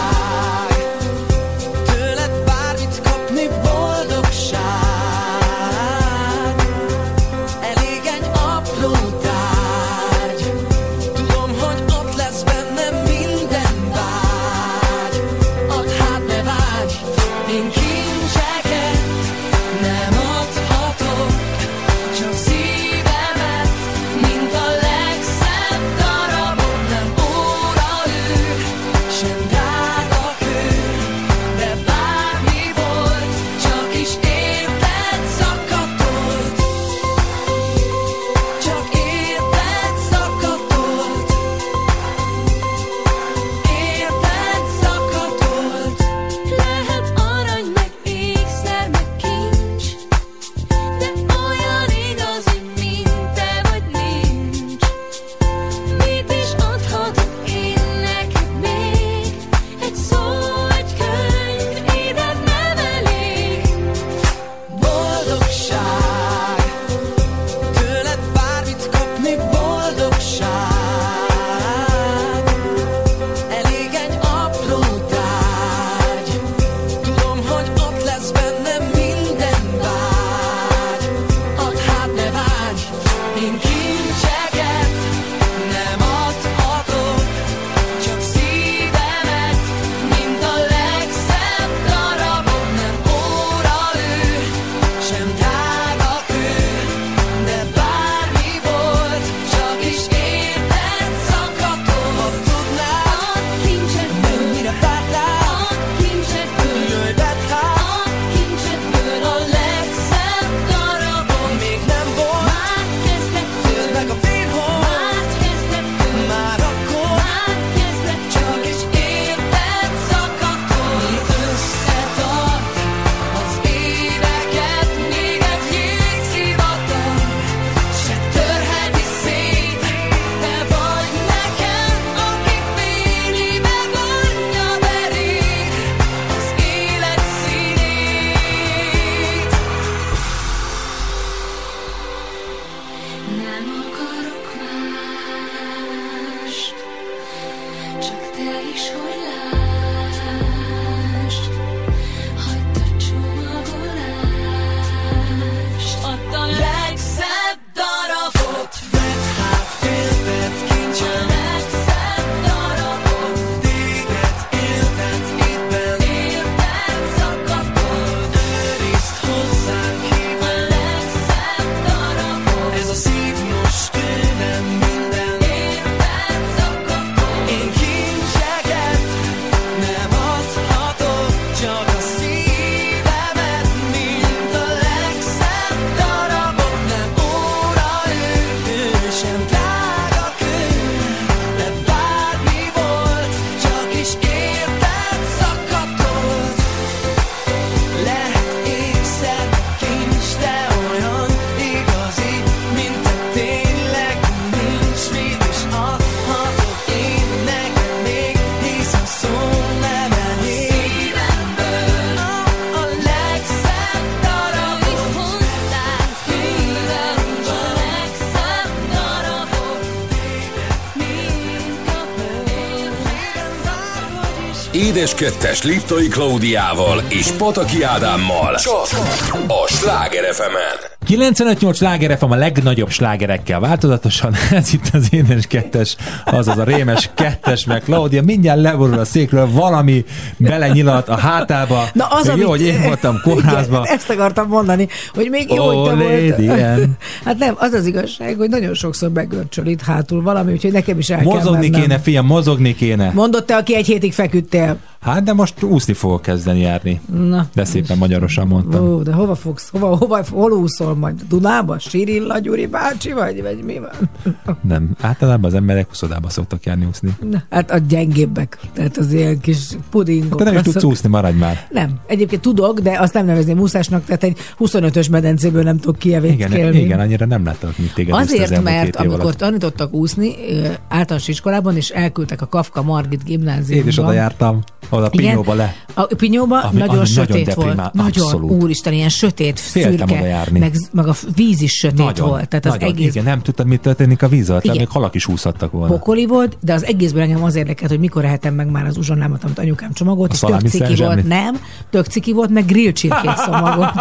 Édeskettes Liptai Klaudiával és Pataki Ádámmal. Csak a Sláger ef em-en. kilencvenöt nyolc Sláger ef em a legnagyobb slágerekkel változatosan. Ez itt az édeskettes, azaz a rémes kettes, meg Klaudia mindjárt leborul a székről, valami belenyilat a hátába. Na az, amit... Jó, hogy én voltam kórházban. Igen, ezt akartam mondani, hogy még jó, oh, hogy te lady, volt. Hát nem, az az igazság, hogy nagyon sokszor begörcsöl itt hátul valami, úgyhogy nekem is el mozogni kell mennem. Mozogni kéne, fiam, mozogni kéne. Mondott te, aki egy hétig feküdtél. Hát, de most úszni fogok kezdeni járni. Na, de szépen magyarosan mondtam. Ó, de hova fogsz? Hova, hova, hol úszol majd? Dunába? Sirilla Gyuri bácsi vagy? Vagy mi van? Nem. Általában az emberek uszodába szoktak járni úszni. Na, hát a gyengébbek. Tehát az ilyen kis pudingok. Hát te nem is tudsz szok... úszni, maradj már. Nem. Egyébként tudok, de azt nem nevezném úszásnak, tehát egy huszonötös medencéből nem tudok kievéckelni. Igen, igen, annyira nem láttak, mint téged úszni. Azért, az mert amikor tanítottak úszni általános iskolában, és elküldtek a Kafka Margit Gimnáziumban. Én is oda jártam. Oda pinyóba le. A pinyóba ami, nagyon ami sötét nagyon volt. Deprimál, nagyon, abszolút. Úristen, ilyen sötét, szürke. Meg, meg a víz is sötét nagyon, volt. Tehát nagyon, az egész... Igen, nem tudtam, mi történik a víz alatt, tehát még halak is úszhattak volna. Pokoli volt, de az egészben engem az érdekelt, hogy mikor ehetem meg már az uzsonnámat, amit anyukám csomagolt, a és tök ciki volt, zsemmit. Nem, tök ciki volt, meg grill csirkét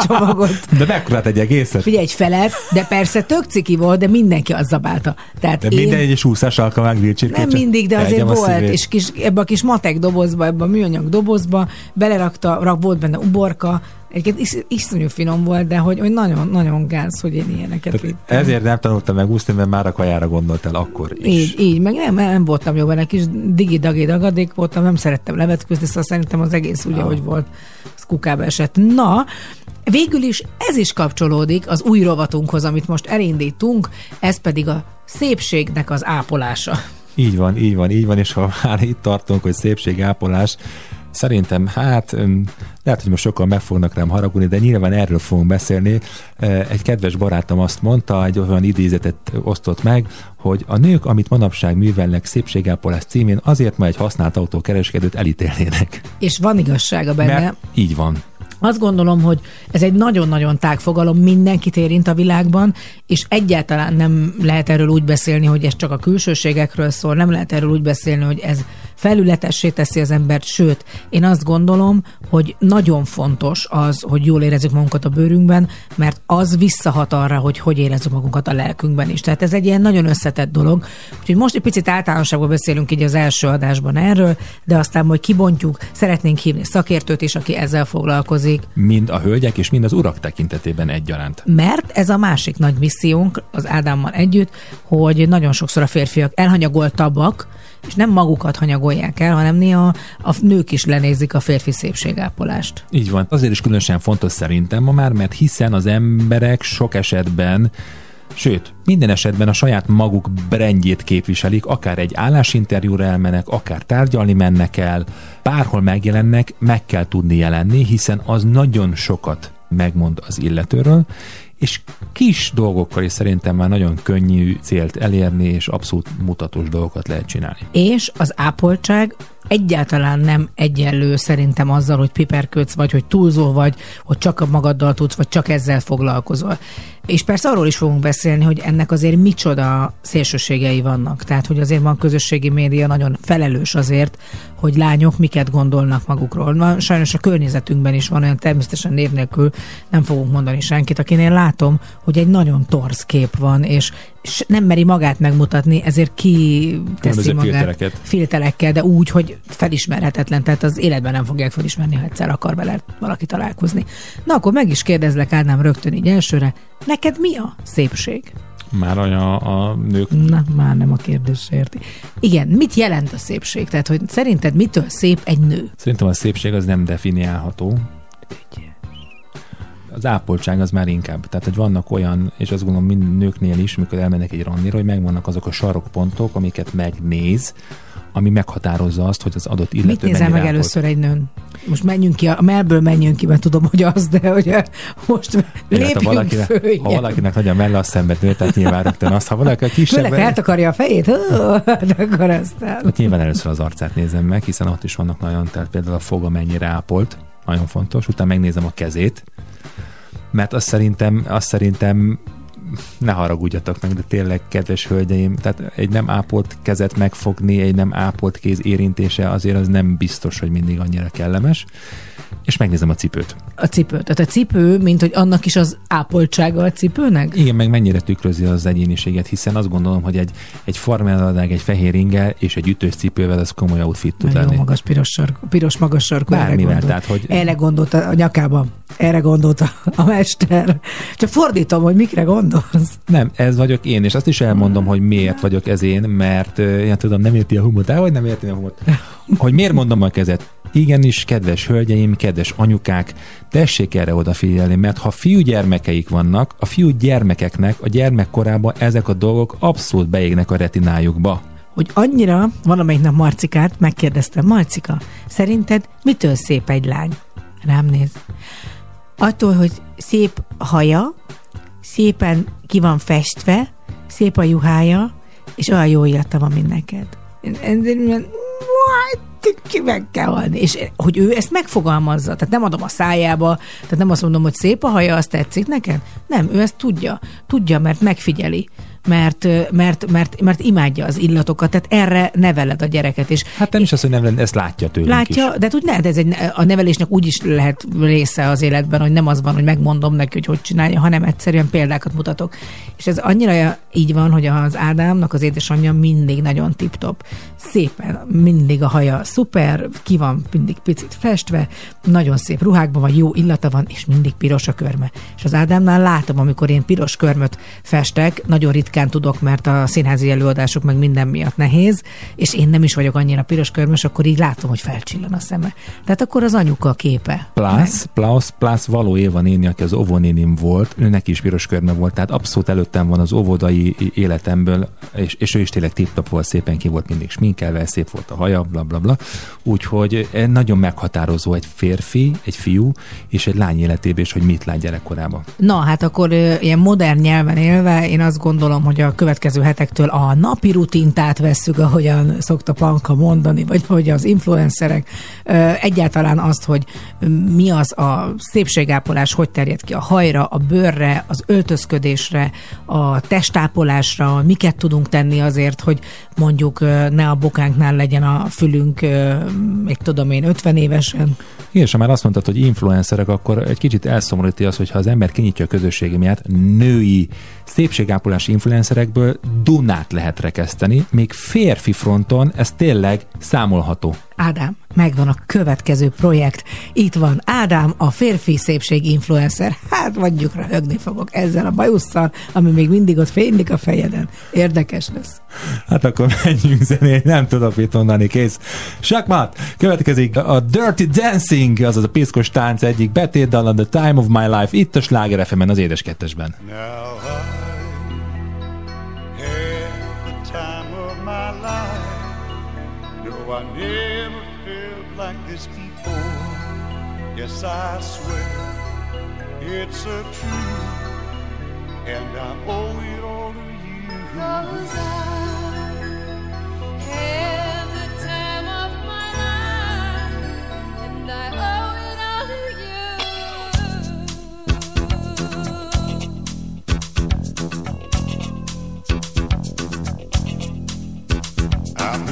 csomagolt. De megkorát egy egészet? Figyelj, egy felet, de persze tök ciki volt, de mindenki az zabálta. Tehát de én... minden egyes úszás alkalmán grill csirkét. Nem mindig, de azért volt, és ebbe a kis matek dobozba, ebbe a műanyag dobozba, belerakta, rak, volt benne uborka, egyébként is, iszonyú finom volt, de hogy, hogy nagyon, nagyon gáz, hogy én ilyeneket vittem. Ezért nem tanultam meg úszni, mert már a kajára gondoltál akkor is. Így, így meg nem, nem voltam jó benne, kis digi-dagi dagadék voltam, nem szerettem levetkőzni, szóval szerintem az egész úgy, ahogy volt, az kukába esett. Na, végül is ez is kapcsolódik az új rovatunkhoz, amit most elindítunk, ez pedig a szépségnek az ápolása. Így van, így van, így van, és ha már itt tartunk, hogy szépségápolás, szerintem hát, lehet, hogy most sokan meg fognak rám haragulni, de nyilván erről fogunk beszélni. Egy kedves barátom azt mondta, egy olyan idézetet osztott meg, hogy a nők, amit manapság művelnek szépségápolás címén, azért ma egy használt autókereskedőt elítélnének. És van igazsága benne. Mert így van. Azt gondolom, hogy ez egy nagyon-nagyon tág fogalom, mindenkit érint a világban, és egyáltalán nem lehet erről úgy beszélni, hogy ez csak a külsőségekről szól, nem lehet erről úgy beszélni, hogy ez felületessé teszi az embert, sőt, én azt gondolom, hogy nagyon fontos az, hogy jól érezzük magunkat a bőrünkben, mert az visszahat arra, hogy hogy érezzük magunkat a lelkünkben is. Tehát ez egy ilyen nagyon összetett dolog. Úgyhogy most egy picit általánosságban beszélünk így az első adásban erről, de aztán majd kibontjuk, szeretnénk hívni szakértőt is, aki ezzel foglalkozik. Mind a hölgyek és mind az urak tekintetében egyaránt. Mert ez a másik nagy missziónk az Ádámmal együtt, hogy nagyon sokszor a férfiak elhanyagoltabbak, és nem magukat hanyagolják el, hanem néha a nők is lenézik a férfi szépségápolást. Így van. Azért is különösen fontos szerintem ma már, mert hiszen az emberek sok esetben, sőt, minden esetben a saját maguk brandjét képviselik, akár egy állásinterjúra elmennek, akár tárgyalni mennek el, bárhol megjelennek, meg kell tudni jelenni, hiszen az nagyon sokat megmond az illetőről, és kis dolgokkal is szerintem már nagyon könnyű célt elérni, és abszolút mutatós dolgokat lehet csinálni. És az ápoltság egyáltalán nem egyenlő szerintem azzal, hogy piperködsz vagy, hogy túlzol vagy, hogy csak magaddal tudsz, vagy csak ezzel foglalkozol. És persze arról is fogunk beszélni, hogy ennek azért micsoda szélsőségei vannak. Tehát, hogy azért van a közösségi média nagyon felelős azért, hogy lányok miket gondolnak magukról. Na, sajnos a környezetünkben is van olyan, természetesen név nélkül nem fogunk mondani senkit, akinél látom, hogy egy nagyon torz kép van, és nem meri magát megmutatni, ezért ki teszi magát filtereket. filterekkel, de úgy, hogy felismerhetetlen, tehát az életben nem fogják felismerni, ha egyszer akar vele valaki találkozni. Na akkor meg is kérdezlek, Ádám, rögtön így elsőre, neked mi a szépség? Már anya a nők... Na, már nem a kérdés érti. Igen, mit jelent a szépség? Tehát, hogy szerinted mitől szép egy nő? Szerintem a szépség az nem definiálható. Tudja. Az ápoltság az már inkább. Tehát, hogy vannak olyan, és azt gondolom minden nőknél is, mikor elmennek egy randira, hogy megvannak azok a sarokpontok, amiket megnéz, ami meghatározza azt, hogy az adott illető mennyire ápolt. Mit nézel meg először egy nőn? Most menjünk ki, a mellből menjünk ki, mert tudom, hogy az, de hogy most lépjünk föl. Ha valakinek, ha valakinek nagy a melle, azt szenved nő, tehát nyilván rögtön azt, ha valaki a kisebb... Főleg eltakarja a fejét, hát akkor aztán... Hát nyilván először az arcát nézem meg, hiszen ott is vannak nagyon, tehát például a foga mennyire ápolt, nagyon fontos, utána megnézem a kezét, mert azt szerintem, azt szerintem ne haragudjatok meg, de tényleg, kedves hölgyeim, tehát egy nem ápolt kezet megfogni, egy nem ápolt kéz érintése azért az nem biztos, hogy mindig annyira kellemes. És megnézem a cipőt. A cipőt. Tehát a cipő, mint hogy annak is az ápoltsága a cipőnek? Igen, meg mennyire tükrözi az egyéniséget, hiszen azt gondolom, hogy egy, egy farmerladág, egy fehér inggel és egy ütős cipővel az komoly outfit tud lenni. Nagyon magas, piros, sark, piros magas sarkú. Bármivel, tehát hogy... Erre gondolt a nyakában. Erre gondolt a mester. Csak fordítom, hogy mikre gondolsz. Nem, ez vagyok én, és azt is elmondom, hogy miért vagyok ez én, mert én tudom, nem érti a humort, de hogy nem érti a humort. Hogy miért mondom a kezet? Igenis, kedves hölgyeim, kedves anyukák, tessék erre odafigyelni, mert ha fiúgyermekeik vannak, a fiúgyermekeknek a gyermekkorában ezek a dolgok abszolút beégnek a retinájukba. Hogy annyira, valamelyik nap Marcikát megkérdeztem, Marcika, szerinted mitől szép egy lány? Rám néz. Attól, hogy szép haja, szépen ki van festve, szép a juhája, és olyan jó illata van, mint neked. Ki meg kell halni. És hogy ő ezt megfogalmazza, tehát nem adom a szájába, tehát nem azt mondom, hogy szép a haja, azt tetszik neked? Nem, ő ezt tudja. Tudja, mert megfigyeli. Mert, mert, mert, mert imádja az illatokat, tehát erre neveled a gyereket. És hát nem is az, hogy neveled, ezt látja tőlünk látja, is. De tud, ne, de ez egy, a nevelésnek úgy is lehet része az életben, hogy nem az van, hogy megmondom neki, hogy hogy csinálja, hanem egyszerűen példákat mutatok. És ez annyira így van, hogy az Ádámnak az édesanyja mindig nagyon tip-top. Szépen, mindig a haja szuper, ki van mindig picit festve, nagyon szép ruhákban van, jó illata van, és mindig piros a körme. És az Ádámnál látom, amikor én piros körmöt festek, nagyon ritkán tudok, mert a színházi előadások meg minden miatt nehéz, és én nem is vagyok annyira piroskörmös, akkor így látom, hogy felcsillan a szeme. Tehát akkor az anyuka képe. Plász, plász, plász való Éva néni, aki az óvónénim volt, őnek is piroskörme volt, tehát abszolút előttem van az óvodai életemből, és, és ő is tényleg tip-top volt, szépen ki volt mindig sminkelve, szép volt a haja, blablabla. Bla, bla. Úgyhogy nagyon meghatározó egy férfi, egy fiú, és egy lány életében is, hogy mit lát gyerekkorában. Na, hát akkor ilyen modern nyelven élve, én azt gondolom, hogy a következő hetektől a napi rutint átvesszük, ahogyan szokta Panka mondani, vagy hogy az influencerek egyáltalán azt, hogy mi az a szépségápolás, hogy terjed ki a hajra, a bőrre, az öltözködésre, a testápolásra, miket tudunk tenni azért, hogy mondjuk ne a bokánknál legyen a fülünk, még tudom én, ötven évesen. Igen, és ha már azt mondtad, hogy influencerek, akkor egy kicsit elszomorítja az, hogyha az ember kinyitja a közösségi miatt, női szépségápolási influencerek rendszerekből Dunát lehet rekeszteni, még férfi fronton ez tényleg számolható. Ádám, megvan a következő projekt. Itt van Ádám, a férfi szépség influencer. Hát mondjuk röhögni fogok ezzel a bajusszal, ami még mindig ott fénylik a fejeden. Érdekes lesz. Hát akkor menjünk zenél, nem tudok mit mondani, kész. Sakmat! Következik a Dirty Dancing, azaz a piszkos tánc egyik betétdal, The Time of My Life, itt a Sláger ef em-en, az Édes Kettesben. I never felt like this before. Yes, I swear it's a truth, and I owe it all to you. 'Cause I had the time of my life, and I owe it all to you. I've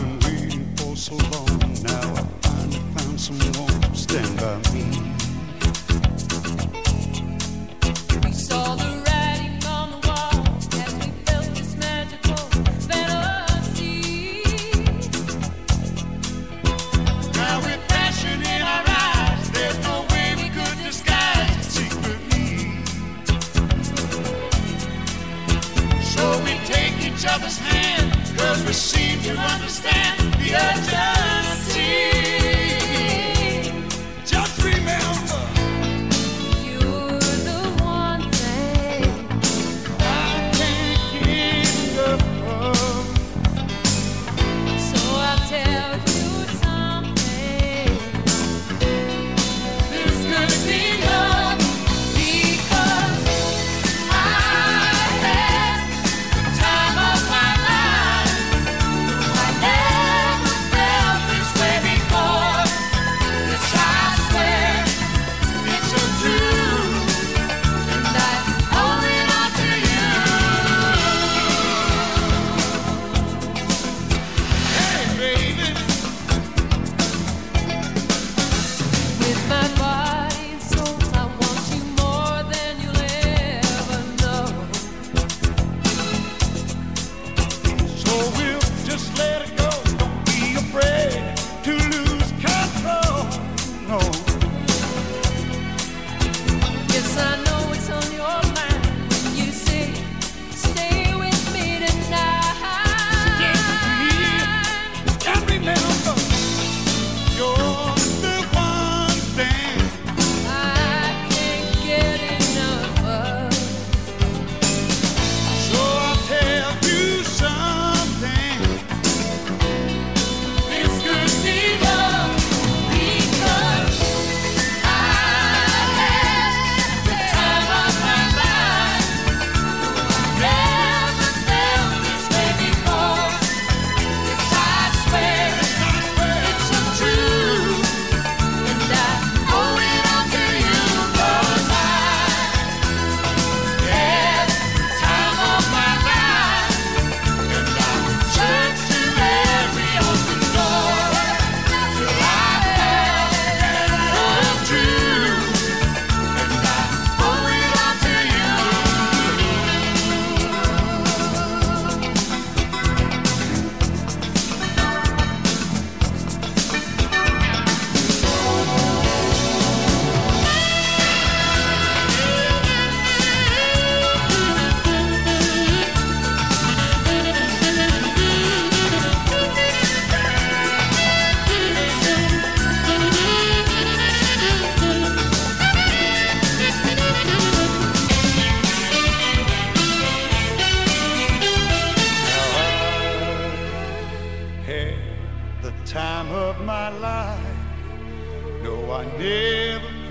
been so long now, I finally found someone to stand by me. We saw the writing on the wall as we felt this magical battle.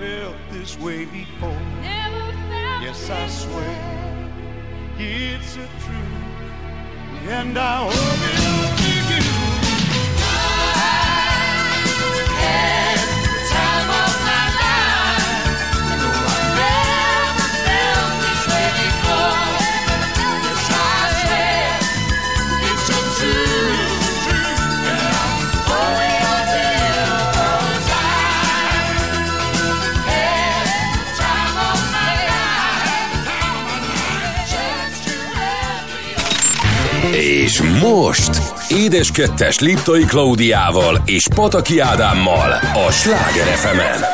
felt this way before. Never felt yes, I swear way. It's a truth, and I hope it'll be you. I had the time of my life. No, I never felt this way before. Yes, I swear it's a truth, and I hope. És most Édes Kettes Liptai Klaudiával és Pataki Ádámmal a Sláger ef emen.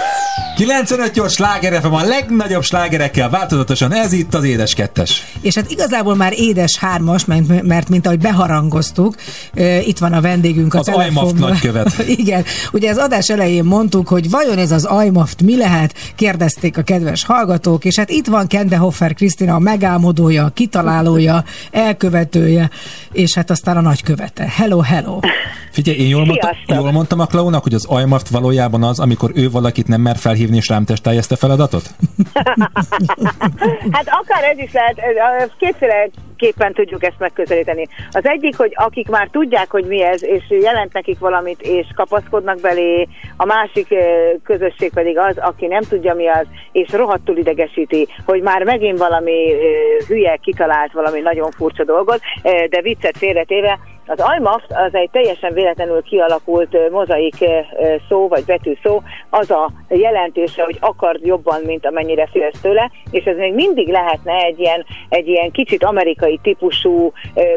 kilencvenöt Sláger ef em, a legnagyobb slágerekkel változatosan, ez itt az Édes Kettes. És hát igazából már Édes Hármas, mert, mert mint ahogy beharangoztuk, itt van a vendégünk a telefonban. Az telefonba. i em á ef té nagykövet. Igen, ugye az adás elején mondtuk, hogy vajon ez az i em á ef té mi lehet, kérdezték a kedves hallgatók, és hát itt van Kendehoffer Krisztina, a megálmodója, a kitalálója, elkövetője, és hát aztán a nagykövete. Hello, hello! Figyelj, én jól mondtam, jól mondtam a Klaunak, hogy az i em á ef té valójában az, amikor ő valakit nem mer felhívni, és rám testálj ezt a feladatot? Hát akár ez is lehet, kétféleképpen tudjuk ezt megközelíteni. Az egyik, hogy akik már tudják, hogy mi ez, és jelent nekik valamit, és kapaszkodnak belé, a másik közösség pedig az, aki nem tudja, mi az, és rohadtul idegesíti, hogy már megint valami hülye kitalált valami nagyon furcsa dolgot, de viccet félretéve, az i em á ef té az egy teljesen véletlenül kialakult mozaik szó, vagy betűszó, az a jelentése, hogy akard jobban, mint amennyire félsz tőle, és ez még mindig lehetne egy ilyen, egy ilyen kicsit amerikai típusú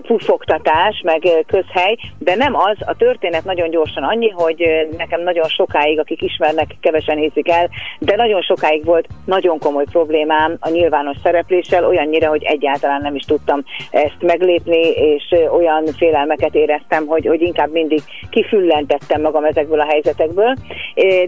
pufogtatás, meg közhely, de nem az, a történet nagyon gyorsan annyi, hogy nekem nagyon sokáig, akik ismernek, kevesen hiszik el, de nagyon sokáig volt nagyon komoly problémám a nyilvános szerepléssel, olyannyira, hogy egyáltalán nem is tudtam ezt meglépni, és olyan félelmek éreztem, hogy, hogy inkább mindig kifüllentettem magam ezekből a helyzetekből,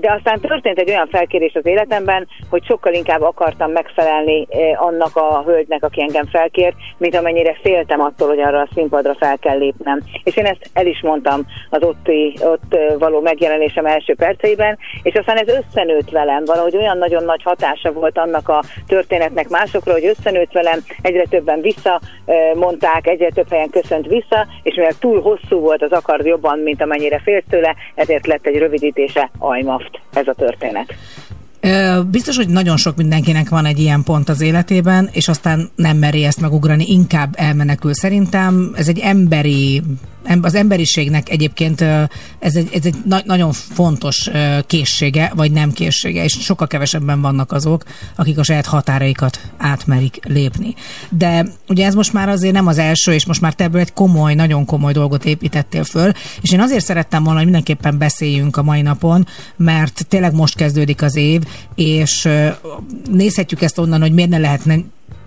de aztán történt egy olyan felkérés az életemben, hogy sokkal inkább akartam megfelelni annak a hölgynek, aki engem felkért, mint amennyire féltem attól, hogy arra a színpadra fel kell lépnem. És én ezt el is mondtam az ott, ott való megjelenésem első perceiben, és aztán ez összenőtt velem, valahogy olyan nagyon nagy hatása volt annak a történetnek másokra, hogy összenőtt velem, egyre többen visszamondták, egyre több helyen köszönt vissza, és mivel túl hosszú volt az akard jobban, mint amennyire félt tőle, ezért lett egy rövidítése, i em á ef té, ez a történet. Biztos, hogy nagyon sok mindenkinek van egy ilyen pont az életében, és aztán nem meri ezt megugrani, inkább elmenekül. Szerintem ez egy emberi, az emberiségnek egyébként ez egy, ez egy na- nagyon fontos készsége, vagy nem készsége, és sokkal kevesebben vannak azok, akik a saját határaikat átmerik lépni. De ugye ez most már azért nem az első, és most már te ebből egy komoly, nagyon komoly dolgot építettél föl, és én azért szerettem volna, hogy mindenképpen beszéljünk a mai napon, mert tényleg most kezdődik az év, és nézhetjük ezt onnan, hogy miért ne lehetne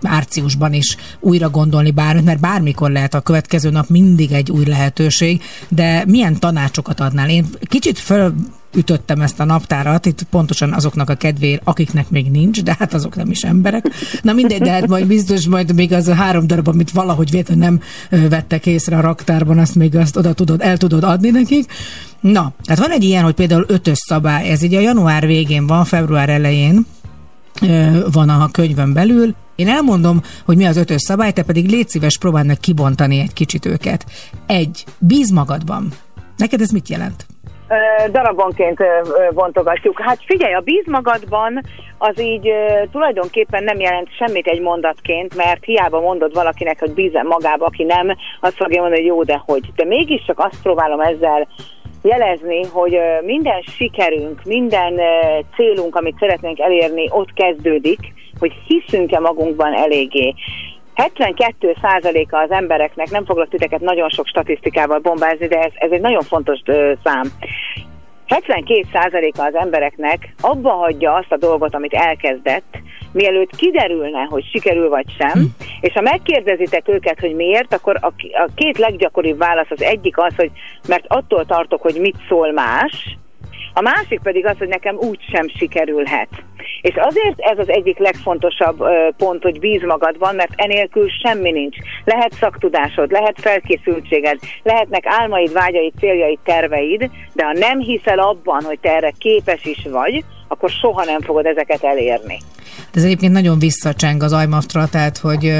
márciusban is újra gondolni bármit, mert bármikor lehet a következő nap mindig egy új lehetőség, de milyen tanácsokat adnál? Én kicsit fölütöttem ezt a naptárat, itt pontosan azoknak a kedvéért, akiknek még nincs, de hát azok nem is emberek. Na mindegy, de hát majd biztos, majd még az a három darab, amit valahogy véletlenül nem vettek észre a raktárban, azt még azt oda tudod, el tudod adni nekik. Na, hát van egy ilyen, hogy például ötös szabály, ez így a január végén van, február elején van a könyvön belül. Én elmondom, hogy mi az ötös szabály, te pedig légy szíves, próbáld meg kibontani egy kicsit őket. Egy. Bíz magadban. Neked ez mit jelent? Ö, darabonként bontogatjuk. Hát figyelj, a bíz magadban az így ö, tulajdonképpen nem jelent semmit egy mondatként, mert hiába mondod valakinek, hogy bízem magába, aki nem, azt fogja mondani, hogy jó, de hogy. De mégiscsak azt próbálom ezzel jelezni, hogy minden sikerünk, minden célunk, amit szeretnénk elérni, ott kezdődik, hogy hiszünk-e magunkban eléggé. hetvenkét százaléka az embereknek, nem foglak titeket nagyon sok statisztikával bombázni, de ez, ez egy nagyon fontos szám. hetvenkét százaléka az embereknek abba hagyja azt a dolgot, amit elkezdett, mielőtt kiderülne, hogy sikerül vagy sem, és ha megkérdezitek őket, hogy miért, akkor a két leggyakoribb válasz az egyik az, hogy mert attól tartok, hogy mit szól más, a másik pedig az, hogy nekem úgy sem sikerülhet. És azért ez az egyik legfontosabb pont, hogy bíz magadban, mert enélkül semmi nincs. Lehet szaktudásod, lehet felkészültséged, lehetnek álmaid, vágyaid, céljaid, terveid, de ha nem hiszel abban, hogy te erre képes is vagy, akkor soha nem fogod ezeket elérni. De ez egyébként nagyon visszacseng az i em á ef té-ra, tehát hogy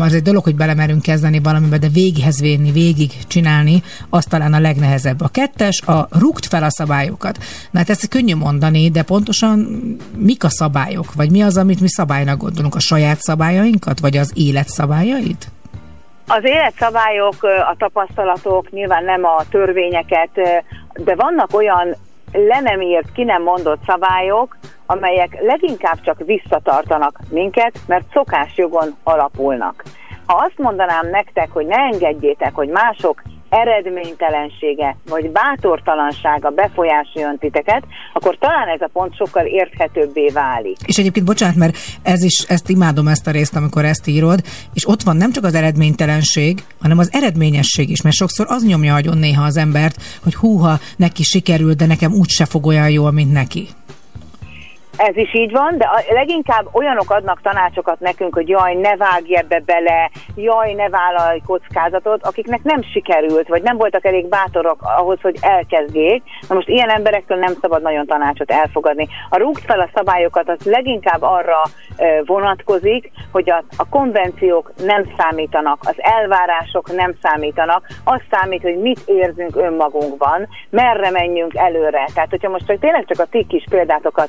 az egy dolog, hogy belemerünk kezdeni valamiben, de véghez vinni, végig csinálni, az talán a legnehezebb. A kettes, a rúgd fel a szabályokat. Na hát ezt könnyű mondani, de pontosan mik a szabályok? Vagy mi az, amit mi szabálynak gondolunk? A saját szabályainkat? Vagy az élet szabályait? Az életszabályok, a tapasztalatok, nyilván nem a törvényeket, de vannak olyan le nem írt, ki nem mondott szabályok, amelyek leginkább csak visszatartanak minket, mert szokásjogon alapulnak. Ha azt mondanám nektek, hogy ne engedjétek, hogy mások eredménytelensége vagy bátortalansága befolyásoljon titeket, akkor talán ez a pont sokkal érthetőbbé válik. És egyébként bocsánat, mert ez is, ezt imádom ezt a részt, amikor ezt írod, és ott van nem csak az eredménytelenség, hanem az eredményesség is, mert sokszor az nyomja agyon néha az embert, hogy húha, neki sikerült, de nekem úgyse fog olyan jól, mint neki. Ez is így van, de leginkább olyanok adnak tanácsokat nekünk, hogy jaj, ne vágj ebbe bele, jaj, ne vállalj kockázatot, akiknek nem sikerült, vagy nem voltak elég bátorok ahhoz, hogy elkezdjék. Na most ilyen emberektől nem szabad nagyon tanácsot elfogadni. A rúgd fel a szabályokat, az leginkább arra vonatkozik, hogy a, a konvenciók nem számítanak, az elvárások nem számítanak, az számít, hogy mit érzünk önmagunkban, merre menjünk előre. Tehát, hogyha most hogy tényleg csak a ti kis példátokat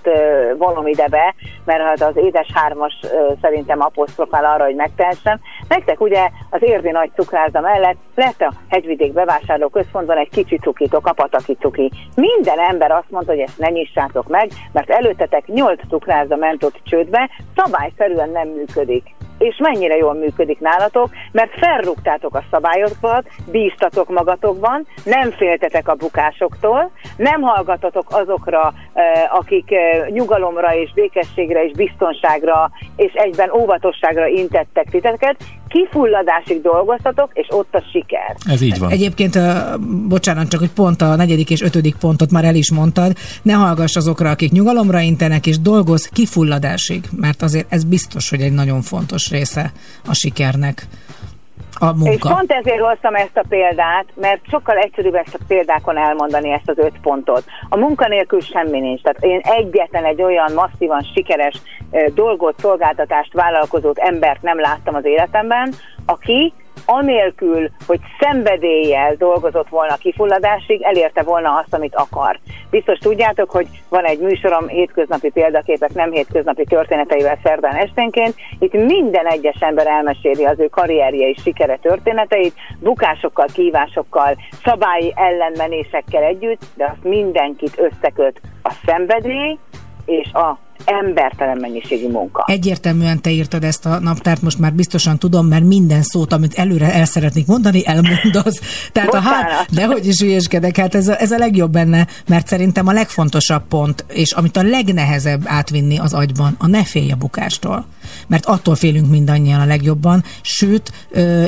volom idebe, mert az édes hármas szerintem aposztrofál arra, hogy megtehessem. Nektek ugye az érdi nagy cukrászda mellett lett a Hegyvidék Bevásárló Központban egy kicsi cukitok, a Pataki cuki. Minden ember azt mondta, hogy ezt ne nyissátok meg, mert előttetek nyolc cukrászda ment ott csődbe, szabályszerűen nem működik. És mennyire jól működik nálatok, mert felrúgtátok a szabályokat, bíztatok magatokban, nem féltetek a bukásoktól, nem hallgatatok azokra, akik nyugalomra és békességre és biztonságra és egyben óvatosságra intettek titeket, kifulladásig dolgoztatok, és ott a siker. Ez így van. Egyébként, bocsánat, csak hogy pont a negyedik és ötödik pontot már el is mondtad, ne hallgass azokra, akik nyugalomra intenek, és dolgozz kifulladásig, mert azért ez biztos, hogy egy nagyon fontos része a sikernek. A munka. És pont ezért hoztam ezt a példát, mert sokkal egyszerűbb ezt a példákon elmondani ezt az öt pontot. A munkanélkül semmi nincs. Tehát én egyetlen egy olyan masszívan sikeres dolgot, szolgáltatást, vállalkozót, embert nem láttam az életemben, aki anélkül, hogy szenvedéllyel dolgozott volna kifulladásig, elérte volna azt, amit akar. Biztos tudjátok, hogy van egy műsorom, hétköznapi példaképek, nem hétköznapi történeteivel szerdán esténként. Itt minden egyes ember elmeséli az ő karrierje és sikere történeteit, bukásokkal, kívásokkal, szabályi ellenmenésekkel együtt, de azt mindenkit összeköt a szenvedély és a embertelen mennyiségű munka. Egyértelműen te írtad ezt a naptárt, most már biztosan tudom, mert minden szót, amit előre el szeretnék mondani, elmondasz. Tehát Bocsánat. a há... Dehogy is ügyeskedek, hát ez a, ez a legjobb benne, mert szerintem a legfontosabb pont, és amit a legnehezebb átvinni az agyban, a ne félj a bukástól. Mert attól félünk mindannyian a legjobban, sőt,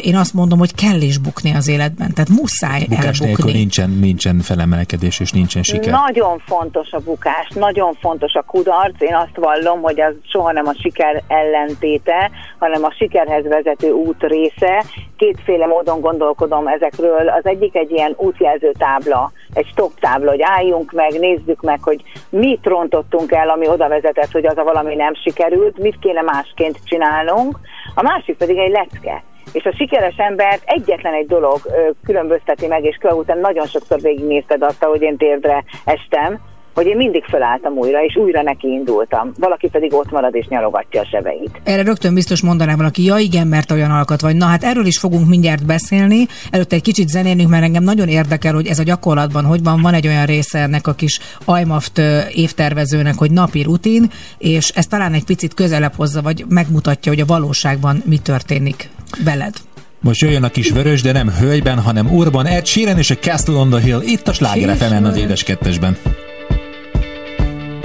én azt mondom, hogy kell is bukni az életben, tehát muszáj elbukni. Bukás nélkül nincsen, nincsen felemelkedés, és nincsen siker. Nagyon fontos a bukás, nagyon fontos a kudarc, én azt vallom, hogy az soha nem a siker ellentéte, hanem a sikerhez vezető út része. Kétféle módon gondolkodom ezekről. Az egyik egy ilyen útjelző tábla, egy stop tábla, hogy álljunk meg, nézzük meg, hogy mit rontottunk el, ami oda vezetett, hogy az a valami nem sikerült, mit kéne másként csinálnunk. A másik pedig egy lecke. És a sikeres embert egyetlen egy dolog különbözteti meg, és különben nagyon sokszor végignézted azt, ahogy én térdre estem, hogy én mindig felálltam újra, és újra neki indultam. Valaki pedig ott marad, és nyalogatja a sebeit. Erre rögtön biztos mondanám valaki, ja igen, mert olyan alkat vagy. Na hát erről is fogunk mindjárt beszélni. Előtte egy kicsit zenélünk, mert engem nagyon érdekel, hogy ez a gyakorlatban hogy van. Van egy olyan része ennek a kis i em á ef té évtervezőnek, hogy napi rutin, és ez talán egy picit közelebb hozza, vagy megmutatja, hogy a valóságban mi történik veled. Most jöjjön a kis vörös, de nem hölgyben, hanem úrban. Ed Sheeran és a Castle on the Hill, itt a Sláger ef emen az édes kettesben.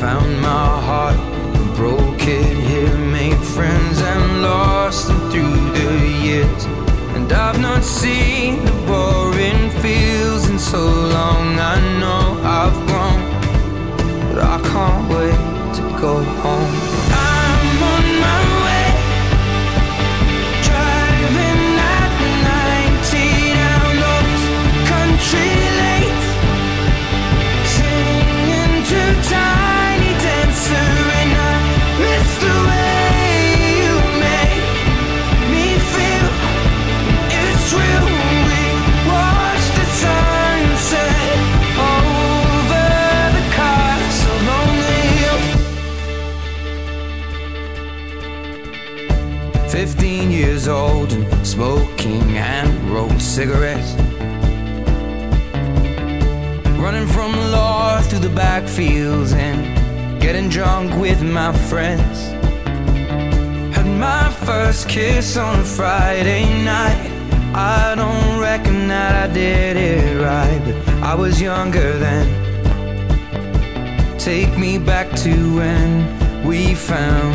found my heart. broke kid here made friends and lost them through the years. And I've not seen the boring fields in so long. I know I've grown, but I can't wait to go home. I'm on my way, driving at ninety down those country lanes, singing to time. Fifteen years old and smoking and rolled cigarettes, running from the law through the backfields and getting drunk with my friends. Had my first kiss on a Friday night. I don't reckon that I did it right, but I was younger then. Take me back to when we found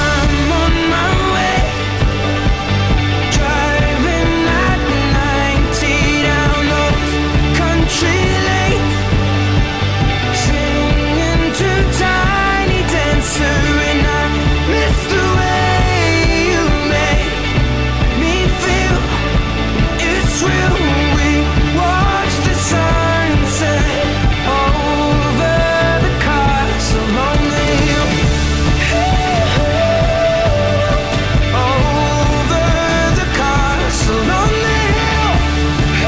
I'm on my way, driving at ninety down those country lanes, singing to time. And I miss the way you make me feel. It's real. We watch the sunset over the castle on the hill. Over the castle on the hill.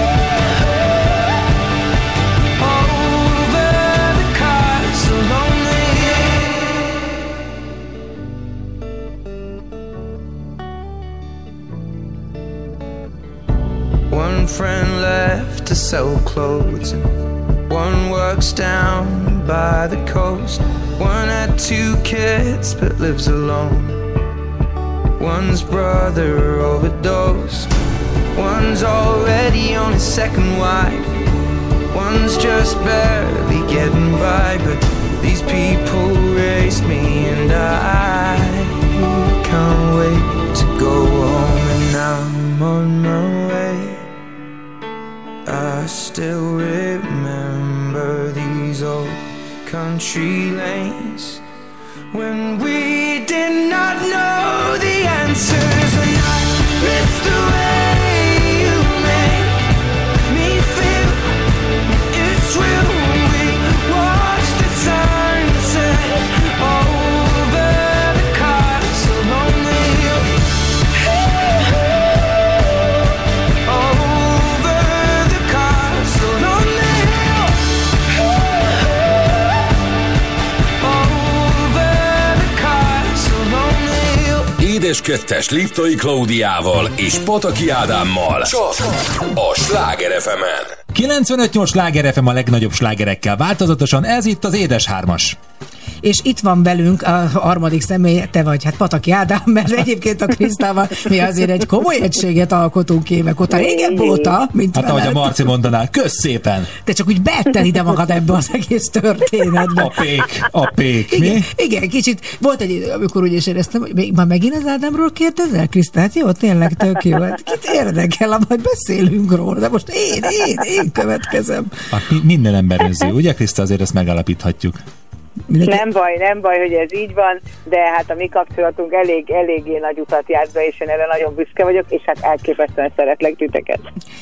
Over the castle on the hill. One friend left to sell clothes, one works down by the coast, one had two kids but lives alone, one's brother overdosed, one's already on his second wife, one's just barely getting by, but these people raised me and I can't wait to go home. And I'm on my way, I still remember these old country lanes when we did not know the answers. And I miss the way you make me feel. It's real. We watched the sunset over. Kettes Liptai Klaudiával és Pataki Ádámmal csak a Sláger ef emen. kilencvenöt nyolc Sláger ef em a legnagyobb slágerekkel változatosan, ez itt az Édes Hármas. És itt van velünk a harmadik személy, te vagy, hát Pataki Ádám, mert egyébként a Krisztával mi azért egy komoly egységet alkotunk évek óta, régebb óta, mint hát veled. Ahogy a Marci mondaná, kösz szépen! Te csak úgy beetted ide magad ebbe az egész történetbe. A pék, a pék, mi? Igen, igen, kicsit, volt egy idő, amikor úgy is éreztem, hogy még, már megint az Ádámról kérdezel, Krisztát? Jó, tényleg tök jó. Hát kit érdekel, majd beszélünk róla, de most én, én, én következem. A, minden emberőző, ugye Kriszta? Azért ezt megállapíthatjuk. Mindenki? Nem baj, nem baj, hogy ez így van, de hát a mi kapcsolatunk elég, eléggé nagy utat járt be, és én erre nagyon büszke vagyok, és hát elképesztően szeretlek titeket.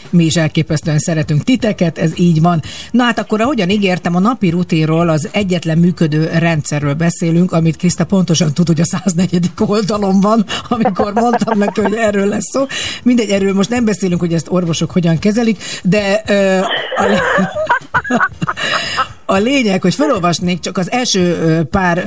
Mi is elképesztően szeretünk titeket, ez így van. Na hát akkor, ahogyan ígértem, a napi rutinról, az egyetlen működő rendszerről beszélünk, amit Kriszta pontosan tud, hogy a száznegyedik oldalon van, amikor mondtam neki, hogy erről lesz szó. Mindegy, erről most nem beszélünk, hogy ezt orvosok hogyan kezelik, de... Ö, a... A lényeg, hogy felolvasnék csak az első pár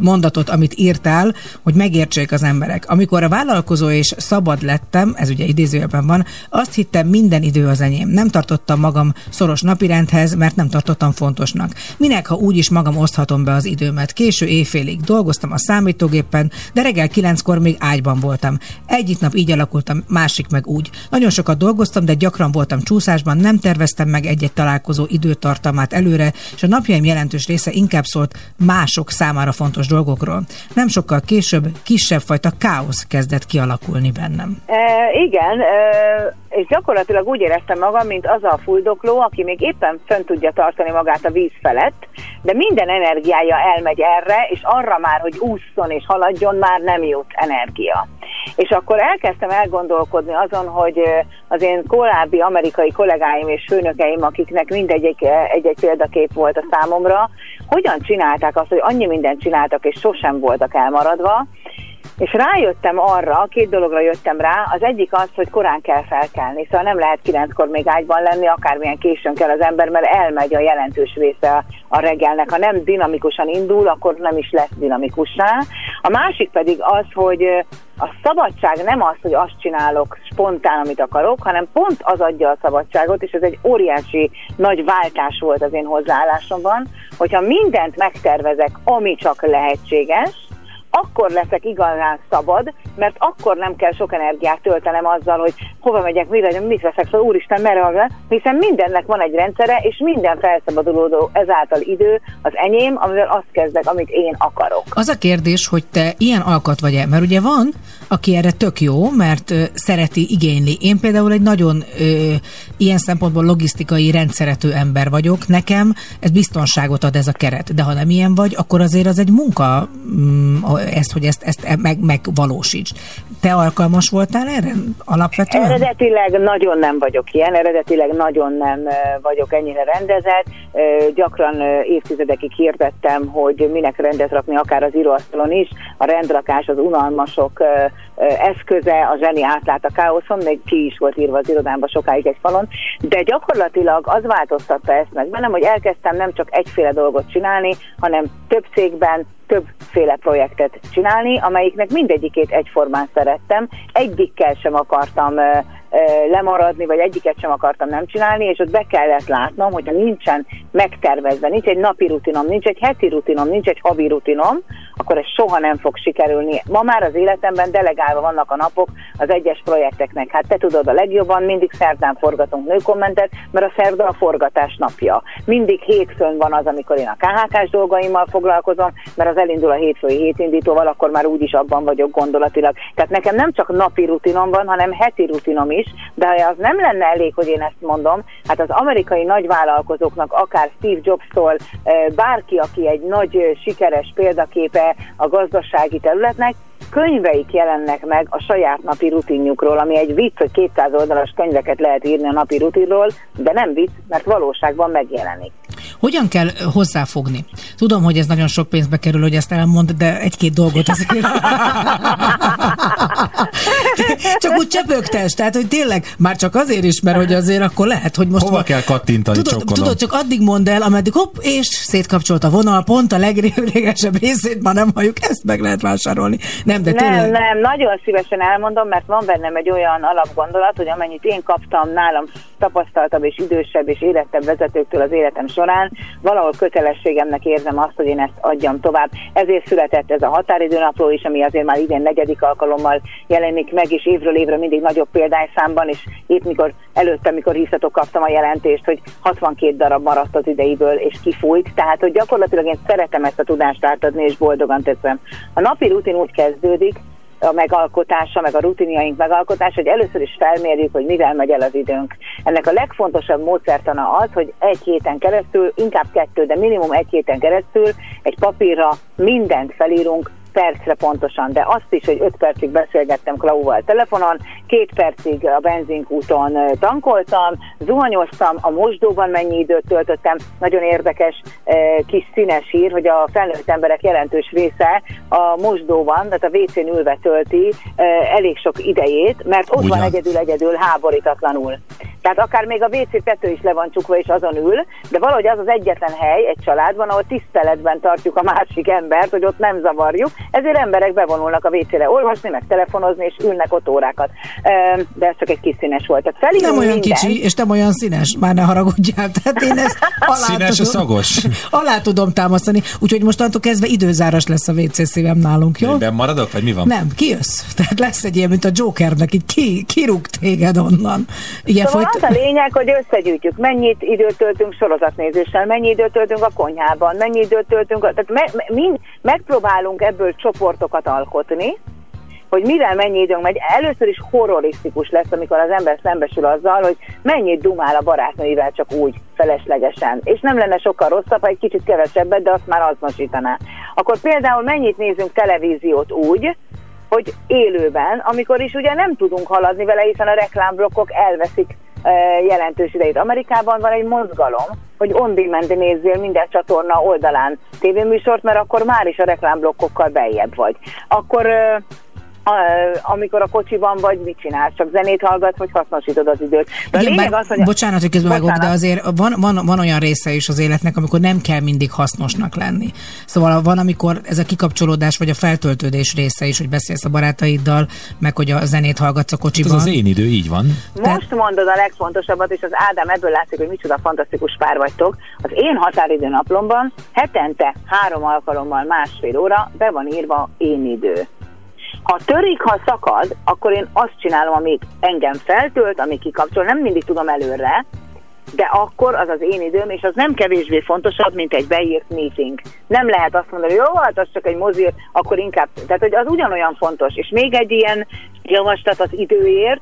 mondatot, amit írtál, hogy megértsék az emberek. Amikor a vállalkozó és szabad lettem, ez ugye idézőjelben van, azt hittem, minden idő az enyém. Nem tartottam magam szoros napirendhez, mert nem tartottam fontosnak. Minek, ha úgyis magam oszthatom be az időmet? Késő éjfélig dolgoztam a számítógépen, de reggel kilenckor még ágyban voltam. Egyik nap így alakultam, másik meg úgy. Nagyon sokat dolgoztam, de gyakran voltam csúszásban, nem terveztem meg egy-egy találkozó időtartamát előre, és a napjaim jelentős része inkább szólt mások számára fontos dolgokról. Nem sokkal később kisebb fajta káosz kezdett kialakulni bennem. E, igen, e, és gyakorlatilag úgy éreztem magam, mint az a fuldokló, aki még éppen fönn tudja tartani magát a víz felett, de minden energiája elmegy erre, és arra már, hogy ússzon és haladjon, már nem jut energia. És akkor elkezdtem elgondolkodni azon, hogy az én korábbi amerikai kollégáim és főnökeim, akiknek mindegyik egy-egy példakép volt a számomra, hogyan csinálták azt, hogy annyi mindent csináltak, és sosem voltak elmaradva. És rájöttem arra, két dologra jöttem rá, az egyik az, hogy korán kell felkelni, szóval nem lehet kilenckor még ágyban lenni, akármilyen későn kell az ember, mert elmegy a jelentős része a reggelnek. Ha nem dinamikusan indul, akkor nem is lesz dinamikussá. A másik pedig az, hogy a szabadság nem az, hogy azt csinálok spontán, amit akarok, hanem pont az adja a szabadságot, és ez egy óriási nagy váltás volt az én hozzáállásomban, hogyha mindent megtervezek, ami csak lehetséges, akkor leszek igazán szabad, mert akkor nem kell sok energiát töltenem azzal, hogy hova megyek, mire, mit veszek, szóval úristen, merre, hiszen mindennek van egy rendszere, és minden felszabadulódó ezáltal idő az enyém, amivel azt kezdek, amit én akarok. Az a kérdés, hogy te ilyen alkat vagy-e? Mert ugye van, aki erre tök jó, mert szereti, igényli. Én például egy nagyon ö, ilyen szempontból logisztikai, rendszerető ember vagyok. Nekem ez biztonságot ad ez a keret. De ha nem ilyen vagy, akkor azért az egy munka, mm, ezt, hogy ezt, ezt meg, megvalósítsd. Te alkalmas voltál erre alapvetően? Eredetileg nagyon nem vagyok ilyen, eredetileg nagyon nem vagyok ennyire rendezett. Gyakran évtizedekig hirdettem, hogy minek rendet rakni, akár az íróasztalon is. A rendrakás az unalmasok eszköze, a zseni átlát a káoszon, még ki is volt írva az irodámba sokáig egy falon, de gyakorlatilag az változtatta ezt meg bennem, hogy elkezdtem nem csak egyféle dolgot csinálni, hanem több cégben többféle projektet csinálni, amelyiknek mindegyikét egyformán szerettem, egyikkel sem akartam lemaradni, vagy egyiket sem akartam nem csinálni, és ott be kellett látnom, hogyha nincsen megtervezve, nincs egy napi rutinom, nincs egy heti rutinom, nincs egy havi rutinom, akkor ez soha nem fog sikerülni. Ma már az életemben delegálva vannak a napok az egyes projekteknek. Hát te tudod a legjobban, mindig szerdán forgatunk nőkommentet, mert a szerda a forgatás napja. Mindig hétfőn van az, amikor én a ká há ká-s dolgaimmal foglalkozom, mert az elindul a hétfői hétindítóval, akkor már úgyis abban vagyok gondolatilag. Tehát nekem nem csak napi rutinom van, hanem heti rutinom is, de ha az nem lenne elég, hogy én ezt mondom, hát az amerikai nagyvállalkozóknak, akár Steve Jobs-tól, bárki, aki egy nagy sikeres példaképe a gazdasági területnek, könyveik jelennek meg a saját napi rutinjukról, ami egy vicc, hogy kétszáz oldalas könyveket lehet írni a napi rutinról, de nem vicc, mert valóságban megjelenik. Hogyan kell hozzáfogni? Tudom, hogy ez nagyon sok pénzbe kerül, hogy ezt elmond, de egy-két dolgot azért. Csak úgy csöpögtess, tehát, hogy tényleg már csak azért is, mert hogy azért akkor lehet, hogy most... Hova van... kell kattintani, tudod, tudod, csak addig mondd el, ameddig hopp, és szétkapcsolt a vonal, pont a leglényegesebb részét ma nem halljuk, ezt meg lehet vásárolni. Nem, de tényleg... nem, nem, nagyon szívesen elmondom, mert van bennem egy olyan alapgondolat, hogy amennyit én kaptam nálam tapasztaltabb és idősebb és érettebb vezetőktől az életem során, valahol kötelességemnek érzem azt, hogy én ezt adjam tovább. Ezért született ez a határidőnapló is, ami azért már idén negyedik alkalommal jelenik meg, és évről évre mindig nagyobb példányszámban, és épp mikor előtte, mikor hívtatok, kaptam a jelentést, hogy hatvankét darab maradt az ideiből, és kifújt. Tehát, hogy gyakorlatilag én szeretem ezt a tudást átadni, és boldogan teszem. A napi rutin úgy kezdődik, a megalkotása, meg a rutinjaink megalkotása, hogy először is felmérjük, hogy mivel megy el az időnk. Ennek a legfontosabb módszertana az, hogy egy héten keresztül, inkább kettő, de minimum egy héten keresztül egy papírra mindent felírunk, percre pontosan, de azt is, hogy öt percig beszélgettem Klauval telefonon, két percig a benzinkúton tankoltam, zuhanyoztam, a mosdóban mennyi időt töltöttem. Nagyon érdekes kis színes hír, hogy a felnőtt emberek jelentős része a mosdóban, tehát a vécén ülve tölti elég sok idejét, mert ott Ugyan. van egyedül-egyedül háborítatlanul. Tehát akár még a vécétető is le van csukva, és azon ül, de valahogy az az egyetlen hely egy családban, ahol tiszteletben tartjuk a másik embert, hogy ott nem zavarjuk, ezért emberek bevonulnak a vécére olvasni, meg telefonozni, és ülnek ott órákat. De ez csak egy kis színes volt. Tehát felül nem olyan minden... kicsi, és nem olyan színes, már ne haragudjál. Tehát én ezt alá színes tudom, szagos. Alá tudom támasztani, úgyhogy mostantól kezdve időzáras lesz a vécés szívem nálunk, jó? Én maradok, vagy mi van? Nem, kijössz. Tehát lesz egy ilyen, mint a Jokernek, így ki, kirúg téged onnan. Igen, szóval folyt... az a lényeg, hogy összegyűjtjük, mennyit időt töltünk sorozatnézéssel, mennyi időt töltünk a konyhában, mennyi időt töltünk, tehát me, me, mind, megpróbálunk ebből csoportokat alkotni, hogy mivel mennyi időnk megy. Először is horrorisztikus lesz, amikor az ember szembesül azzal, hogy mennyit dumál a barátnőivel csak úgy, feleslegesen. És nem lenne sokkal rosszabb, ha egy kicsit kevesebbet, de azt már azonosítaná. Akkor például mennyit nézünk televíziót úgy, hogy élőben, amikor is ugye nem tudunk haladni vele, hiszen a reklámblokkok elveszik jelentős idejét. Amerikában van egy mozgalom, hogy on demand nézzél minden csatorna oldalán tévéműsort, mert akkor már is a reklámblokkokkal beljebb vagy. Akkor amikor a kocsiban vagy, mit csinálsz? Csak zenét hallgatsz, vagy hasznosítod az időt. De igen, lényeg az, hogy... Bocsánat, hogy közben vágok, de azért van, van, van olyan része is az életnek, amikor nem kell mindig hasznosnak lenni. Szóval van, amikor ez a kikapcsolódás, vagy a feltöltődés része is, hogy beszélsz a barátaiddal, meg hogy a zenét hallgatsz a kocsiban. Hát ez az én idő, így van. Most mondod a legfontosabbat, és az Ádám ebből látszik, hogy micsoda fantasztikus pár vagytok. Az én határidő naplomban hetente három alkalommal másfél óra be van írva én idő. Ha törik, ha szakad, akkor én azt csinálom, amíg engem feltölt, amíg kikapcsol, nem mindig tudom előre, de akkor az az én időm, és az nem kevésbé fontosabb, mint egy beírt meeting. Nem lehet azt mondani, hogy jó, hát az csak egy mozi, akkor inkább... Tehát, hogy az ugyanolyan fontos. És még egy ilyen javaslat az időért,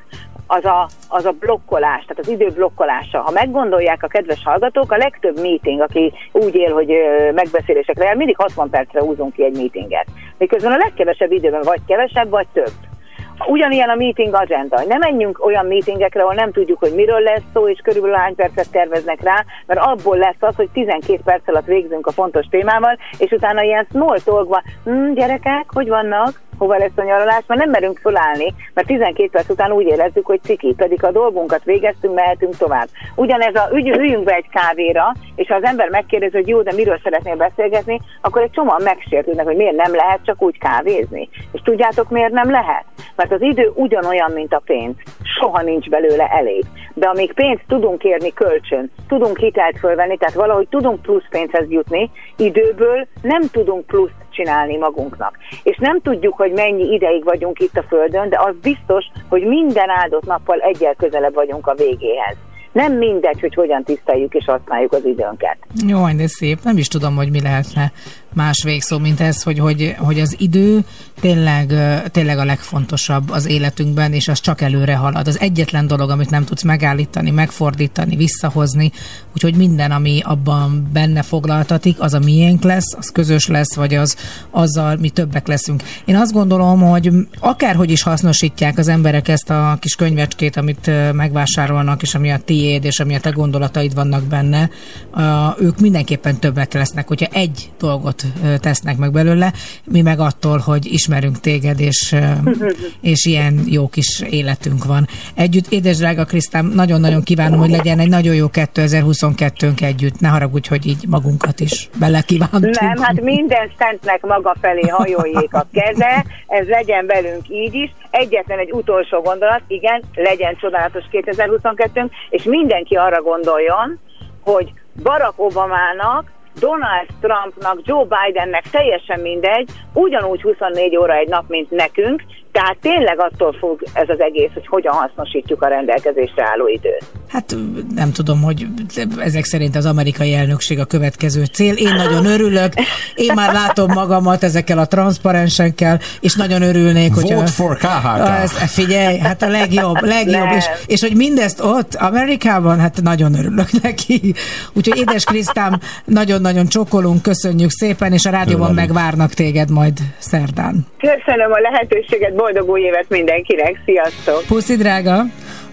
az a, az a blokkolás, tehát az idő blokkolása. Ha meggondolják a kedves hallgatók, a legtöbb meeting, aki úgy él, hogy megbeszélésekre jár, mindig hatvan percre húzunk ki egy meetinget. Miközben a legkevesebb időben vagy kevesebb, vagy több. Ugyanilyen a meeting agenda. Ne menjünk olyan meetingekre, ahol nem tudjuk, hogy miről lesz szó, és körülbelül hány percet terveznek rá, mert abból lesz az, hogy tizenkét perc alatt végzünk a fontos témával, és utána ilyen small talkban, hm, gyerekek, hogy vannak? Hova lesz a nyaralás, mert nem merünk fölállni, mert tizenkét perc után úgy érezzük, hogy ciki, pedig a dolgunkat végeztünk, mehetünk tovább. Ugyanez a ügy, üljünk be egy kávéra, és ha az ember megkérdez, hogy jó, de miről szeretnél beszélgetni, akkor egy csomóan megsértődnek, hogy miért nem lehet csak úgy kávézni. És tudjátok, miért nem lehet? Mert az idő ugyanolyan, mint a pénz. Soha nincs belőle elég. De amíg pénzt tudunk kérni kölcsön, tudunk hitelt fölvenni, tehát valahogy tudunk plusz pénzhez jutni, időből nem tudunk plusz csinálni magunknak. És nem tudjuk, hogy mennyi ideig vagyunk itt a Földön, de az biztos, hogy minden áldott nappal egyel közelebb vagyunk a végéhez. Nem mindegy, hogy hogyan tiszteljük és használjuk az időnket. Jó, de szép. Nem is tudom, hogy mi lehetne más végszó, mint ez, hogy, hogy, hogy az idő tényleg, tényleg a legfontosabb az életünkben, és az csak előre halad. Az egyetlen dolog, amit nem tudsz megállítani, megfordítani, visszahozni, úgyhogy minden, ami abban benne foglaltatik, az a miénk lesz, az közös lesz, vagy az azzal mi többek leszünk. Én azt gondolom, hogy akárhogy is hasznosítják az emberek ezt a kis könyvecskét, amit megvásárolnak, és ami a tiéd, és ami a te gondolataid vannak benne, ők mindenképpen többek lesznek, hogyha egy dolgot tesznek meg belőle, mi meg attól, hogy ismerünk téged, és, és ilyen jó kis életünk van. Együtt, édes drága Krisztám, nagyon-nagyon kívánom, hogy legyen egy nagyon jó kétezer-huszonkettőnk együtt. Ne haragudj, hogy így magunkat is belekívántunk. Nem, hát minden szentnek maga felé hajoljék a keze, ez legyen velünk így is. Egyetlen egy utolsó gondolat, igen, legyen csodálatos kétezer-huszonkettőnk, és mindenki arra gondoljon, hogy Barack Obamának, Donald Trumpnak, Joe Bidennek teljesen mindegy, ugyanúgy huszonnégy óra egy nap, mint nekünk, Tehát tényleg attól fog ez az egész, hogy hogyan hasznosítjuk a rendelkezésre álló időt. Hát nem tudom, hogy ezek szerint az amerikai elnökség a következő cél. Én nagyon örülök, én már látom magamat ezekkel a transzparensekkel, és nagyon örülnék, hogy... Vote for ká há ká. Figyelj, hát a legjobb, legjobb. És, és hogy mindezt ott, Amerikában, hát nagyon örülök neki. Úgyhogy édes Krisztám, nagyon-nagyon csókolunk, köszönjük szépen, és a rádióban megvárnak téged majd szerdán. Köszönöm a lehetőséget, boldog új évet mindenkinek, sziasztok! Puszi, drága!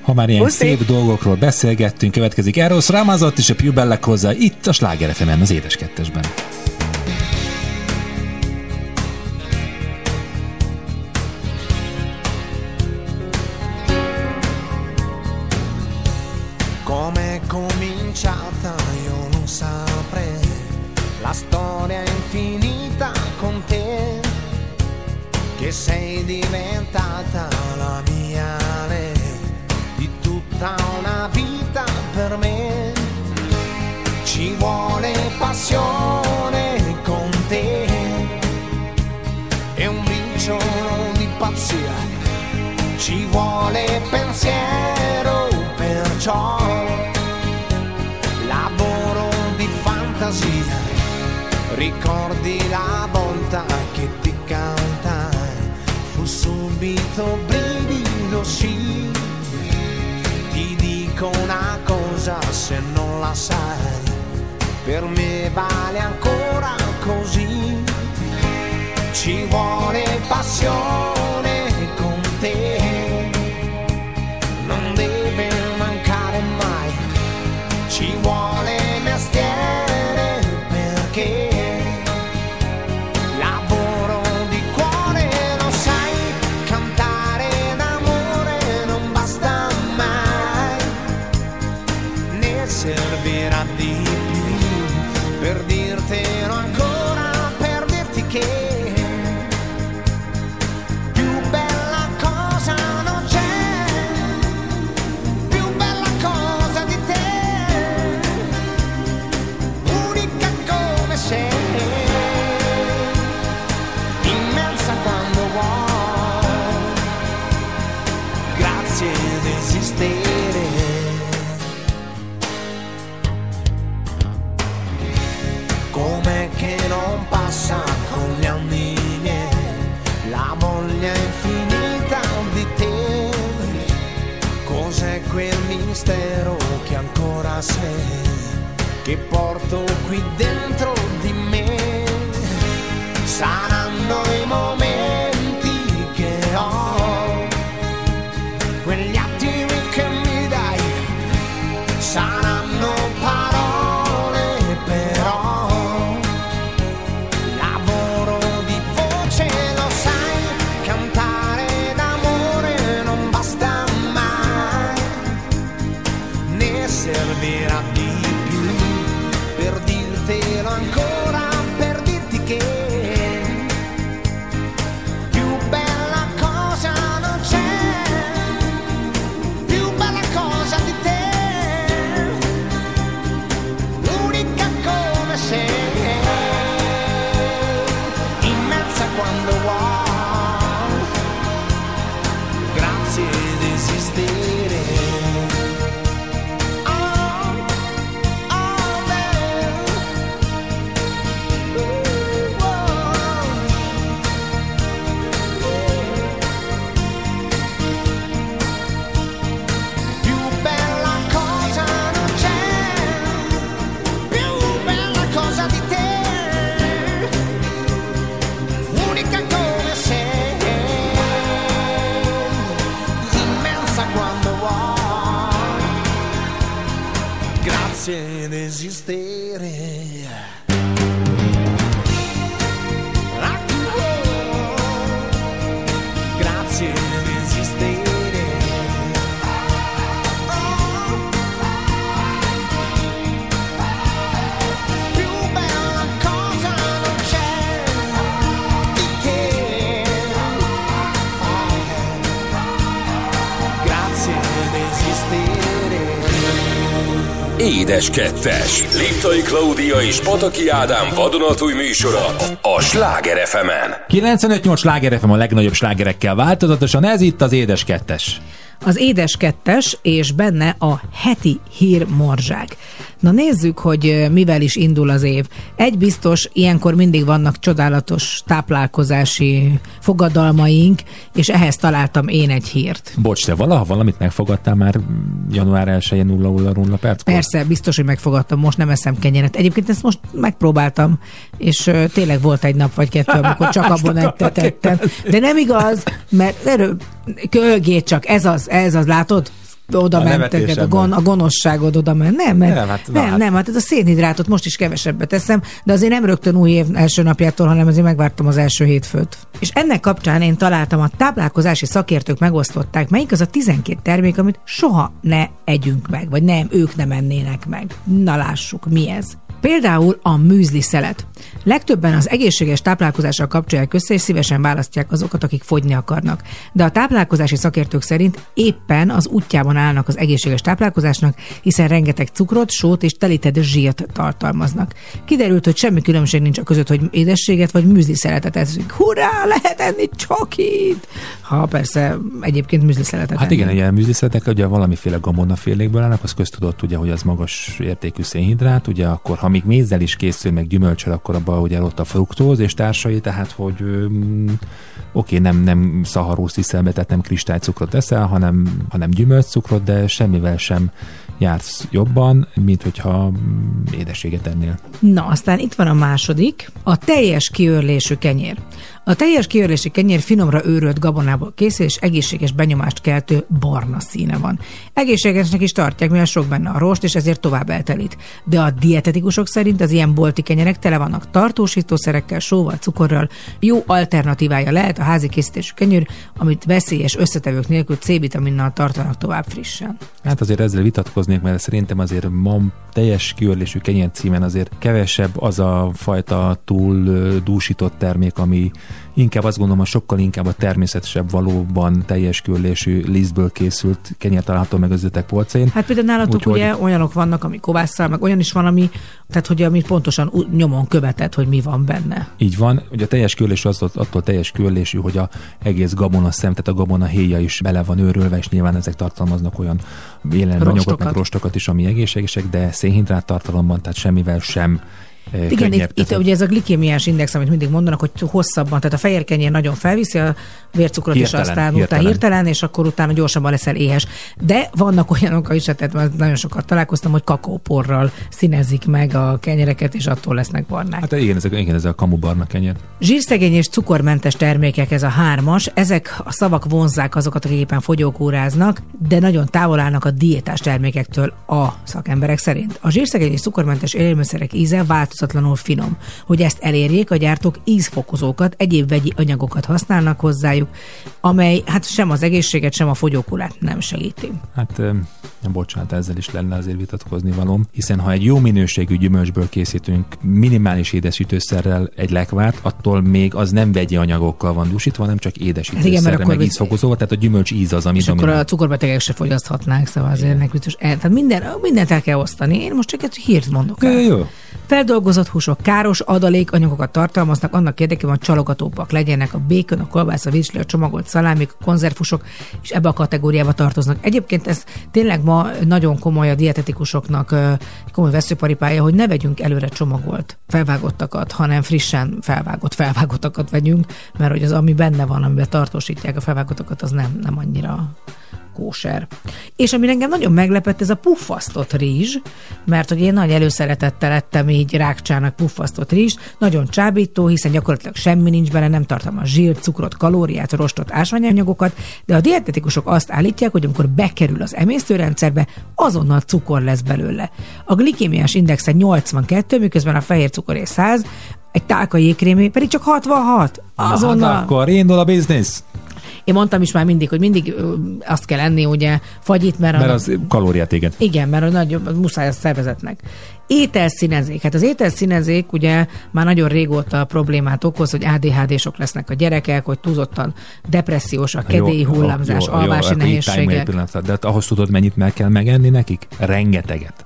Ha már ilyen Puszi. Szép dolgokról beszélgettünk, következik Eros Ramazotti és a Piu Bellek hozzá itt a Sláger ef emen, az Édes Kettesben. Come cominciata io non saprei, la storia infinita con te, che sei diventata la mia re di tutta una vita per me. Ci vuole passione con te e un briciolo di pazzia, ci vuole pensiero, perciò lavoro di fantasia, ricordi la volta che ti cantai, subito brivido sì, ti dico una cosa se non la sai, per me vale ancora così, ci vuole passione con te, non deve mancare mai, ci vuole mestiere perché servirà di più per dirtelo ancora, per dirti che più bella cosa non c'è, più bella cosa di te, unica come sei, immensa quando vuoi, grazie di esistere. Com'è che non passa con gli anni miei la voglia infinita di te? Cos'è quel mistero che ancora sei, che porto qui dentro di me? Saranno i momenti che ho, quegli attimi che mi dai, saranno parole però. Grazie di esistere. Grazie di esistere. Più bella cosa non c'è di te. Grazie di esistere. Édes Kettes. Liptai Klaudia és Pataki Ádám vadonatúj műsora a Sláger ef emen. kilencvenöt nyolc Sláger ef em a legnagyobb slágerekkel változatosan, ez itt az Édes Kettes. Az Édes Kettes, és benne a heti hírmorzsák. Na nézzük, hogy mivel is indul az év. Egy biztos, ilyenkor mindig vannak csodálatos táplálkozási fogadalmaink, és ehhez találtam én egy hírt. Bocs, te valaha valamit megfogadtál már január elsején nulla óra nulla perckor? Persze, biztos, hogy megfogadtam, most nem eszem kenyeret. Egyébként ezt most megpróbáltam, és tényleg volt egy nap vagy kettő, amikor csak abban ettetettem. De nem igaz, mert erő, kölgét csak, ez az, ez az, látod? Oda a mentek, a, gon, a gonoszságod oda ment. Nem, mert, nem, hát, nem, nem, hát ez a szénhidrátot most is kevesebbet eszem, de azért nem rögtön új év első napjától, hanem azért megvártam az első hétfőt. És ennek kapcsán én találtam, a táplálkozási szakértők megosztották, melyik az a tizenkét termék, amit soha ne együnk meg, vagy nem, ők nem ennének meg. Na lássuk, mi ez. Például a műzli szelet. Legtöbben az egészséges táplálkozással kapcsolják össze, és szívesen választják azokat, akik fogyni akarnak. De a táplálkozási szakértők szerint éppen az útjában állnak az egészséges táplálkozásnak, hiszen rengeteg cukrot, sót és telített zsírt tartalmaznak. Kiderült, hogy semmi különbség nincs a között, hogy édességet vagy műzli szeletet eszünk. Hurrá, lehet enni csokit! Ha persze, egyébként műzli szeletet. Hát igen, ilyen műzli szeletek, ugye valamiféle gabonafélékből állnak, az köztudott, ugye, hogy az magas értékű szénhidrát, ugye akkor ha még mézzel is készül, meg gyümölcsel, akkor abban ugye ott a fruktóz és társai, tehát hogy mm, oké, nem, nem szaharószt iszel be, tehát nem kristálycukrot eszel, hanem, hanem gyümölcscukrot, de semmivel sem jársz jobban, mint hogyha édességet ennél. Na, aztán itt van a második, a teljes kiőrlésű kenyér. A teljes kiőrlésű kenyér finomra őrölt gabonából készül, és egészséges benyomást keltő barna színe van. Egészségesnek is tartják, mivel sok benne a rost, és ezért tovább eltelít. De a dietetikusok szerint az ilyen bolti kenyerek tele vannak tartósítószerekkel, sóval, cukorral. Jó alternatívája lehet a házi készítésű kenyér, amit veszélyes összetevők nélkül C-vitaminnal tartanak tovább frissen. Hát azért ezzel vitatkoznék, mert szerintem azért ma teljes kiőrlésű kenyér címen azért kevesebb az a fajta túl dúsított termék, ami inkább azt gondolom, hogy sokkal inkább a természetesebb, valóban teljes kiőrlésű lisztből készült kenyér található meg az üzletek polcain. Hát például nálatok úgyhogy... ugye olyanok vannak, ami kovásszal, meg olyan is van, ami, tehát hogy ami pontosan nyomon követett, hogy mi van benne. Így van, ugye a teljes kiőrlésű az attól teljes kiőrlésű, hogy a egész gabona szem, tehát a gabona héja is bele van őrölve, és nyilván ezek tartalmaznak olyan élelmiszeranyagokat, meg rostokat is, ami egészségesek, de szénhidrát tartalomban, tehát semmivel sem. Igen, itt, itt ugye ez a glikémiás index, amit mindig mondanak, hogy hosszabban, tehát a fehér kenyér nagyon felviszi a vércukrot, és aztán utána hirtelen, és akkor utána gyorsabban leszel éhes. De vannak olyanok is, tehát nagyon sokat találkoztam, hogy kakaóporral színezik meg a kenyereket, és attól lesznek barnák. Hát igen, ez, igen, ez a kamubarna kenyér. Zsírszegény és cukormentes termékek, ez a hármas. Ezek a szavak vonzzák azokat, akik éppen fogyókúráznak, de nagyon távol állnak a diétás termékektől a szakemberek szerint. A zsírszegény és cukormentes élelmiszerek íze változatlanul finom. Hogy ezt elérjék, a gyártók ízfokozókat, egyéb vegyi anyagokat használnak hozzájuk, amely hát sem az egészséget, sem a fogyókulát nem segíti. Hát, bocsánat, ezzel is lenne azért vitatkozni valóm, hiszen ha egy jó minőségű gyümölcsből készítünk minimális édesítőszerrel egy lekvárt, attól még az nem vegyi anyagokkal van dúsítva, hanem csak édesítőszerrel, hát meg ízfokozóval, tehát a gyümölcs íz az, ami... És dominál. Akkor a cukorbetegek se fogyaszthatnák, szóval azért nekünk biztos. Tehát minden, mindent el kell osztani, én most csak egy hírt mondok el. Jó. Feldolgozott húsok káros adalékanyagokat tartalmaznak, annak érdekében, hogy csalogatóbbak legyenek a békön, a kolbász, a virsli, a csomagolt szalámik, a konzervhúsok is ebbe a kategóriába tartoznak. Egyébként ez tényleg ma nagyon komoly a dietetikusoknak, komoly veszőparipája, hogy ne vegyünk előre csomagolt felvágottakat, hanem frissen felvágott felvágottakat vegyünk, mert hogy az, ami benne van, amiben tartósítják a felvágottakat, az nem, nem annyira... kóser. És ami engem nagyon meglepett, ez a puffasztott rizs, mert hogy én nagy előszeretettel ettem így rákcsának puffasztott rizs, nagyon csábító, hiszen gyakorlatilag semmi nincs benne, nem tartalmaz zsírt, cukrot, kalóriát, rostot, ásványanyagokat, de a dietetikusok azt állítják, hogy amikor bekerül az emésztőrendszerbe, azonnal cukor lesz belőle. A glikémiás indexe nyolcvankettő, miközben a fehér cukoré száz, egy tálka jégkrémé pedig csak hatvanhat. Azonnal... Na, hát akkor indul a biznisz. Én mondtam is már mindig, hogy mindig azt kell enni, ugye, fagyit, mert... Mert az a... kalóriát, igen. Igen, mert nagy, muszáj a szervezetnek. Ételszínezék. Hát az ételszínezék ugye már nagyon régóta problémát okoz, hogy á dé há dé-sok lesznek a gyerekek, hogy túlzottan depressziósak, kedélyi hullámzás, alvási nehézségek. Jó, jó, jó, jó, nehézségek. De ahhoz tudod, mennyit meg kell megenni nekik? Rengeteget.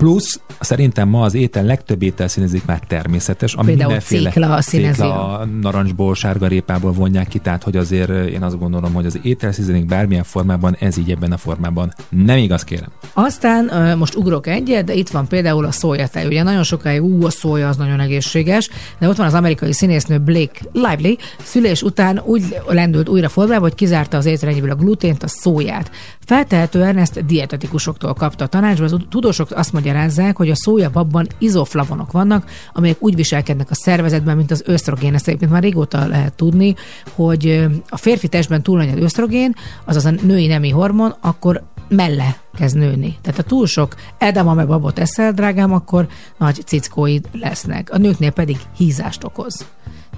Plusz szerintem ma az étel legtöbb étel színezik már természetes, ami például mindenféle cikla, cikla narancsból, sárgarépából vonják ki, tehát hogy azért én azt gondolom, hogy az étel színezik bármilyen formában, ez így ebben a formában nem igaz, kérem. Aztán most ugrok egyet, de itt van például a szójatej. Ugye nagyon sokáig ú, a szója az nagyon egészséges, de ott van az amerikai színésznő Blake Lively, szülés után úgy lendült újra formába, hogy kizárta az étrendjéből a glutént, a szóját. Feltehetően ezt dietetikusoktól kapta a tanácsba, az tudósok azt magyarázzák, hogy a szójababban izoflavonok vannak, amelyek úgy viselkednek a szervezetben, mint az ösztrogén. Ezt egyébként már régóta lehet tudni, hogy a férfi testben túl nagy az ösztrogén, azaz a női nemi hormon, akkor melle kezd nőni. Tehát ha túl sok edama meg babot eszel, drágám, akkor nagy cickóid lesznek. A nőknél pedig hízást okoz.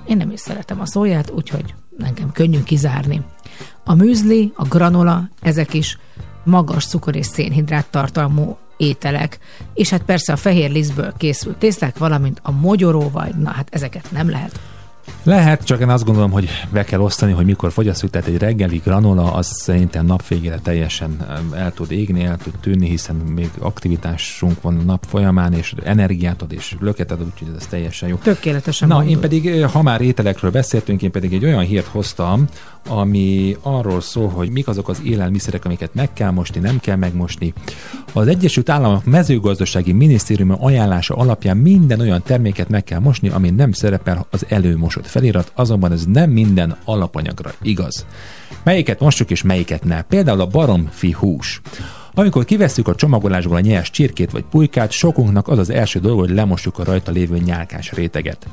Én nem is szeretem a szóját, úgyhogy nekem könnyű kizárni. A műzli, a granola, ezek is magas cukor és szénhidrát tartalmú ételek, és hát persze a fehér lisztből készült tészták, valamint a mogyoróvaj, na hát ezeket nem lehet. Lehet, csak én azt gondolom, hogy be kell osztani, hogy mikor fogyasszuk, tehát egy reggeli granola, az szerintem nap végére teljesen el tud égni, el tud tűnni, hiszen még aktivitásunk van a nap folyamán, és energiát ad, és löketet ad, úgyhogy ez teljesen jó. Tökéletesen. Na, mondod. Én pedig, ha már ételekről beszéltünk, én pedig egy olyan hírt hoztam, ami arról szól, hogy mik azok az élelmiszerek, amiket meg kell mosni, nem kell megmosni. Az Egyesült Államok mezőgazdasági minisztériuma ajánlása alapján minden olyan terméket meg kell mosni, ami nem szerepel az előmosott felirat, azonban ez nem minden alapanyagra igaz. Melyiket mossuk és melyiket nem? Például a baromfi hús. Amikor kivesszük a csomagolásból a nyers csirkét vagy pulykát, sokunknak az az első dolog, hogy lemossuk a rajta lévő nyálkás réteget.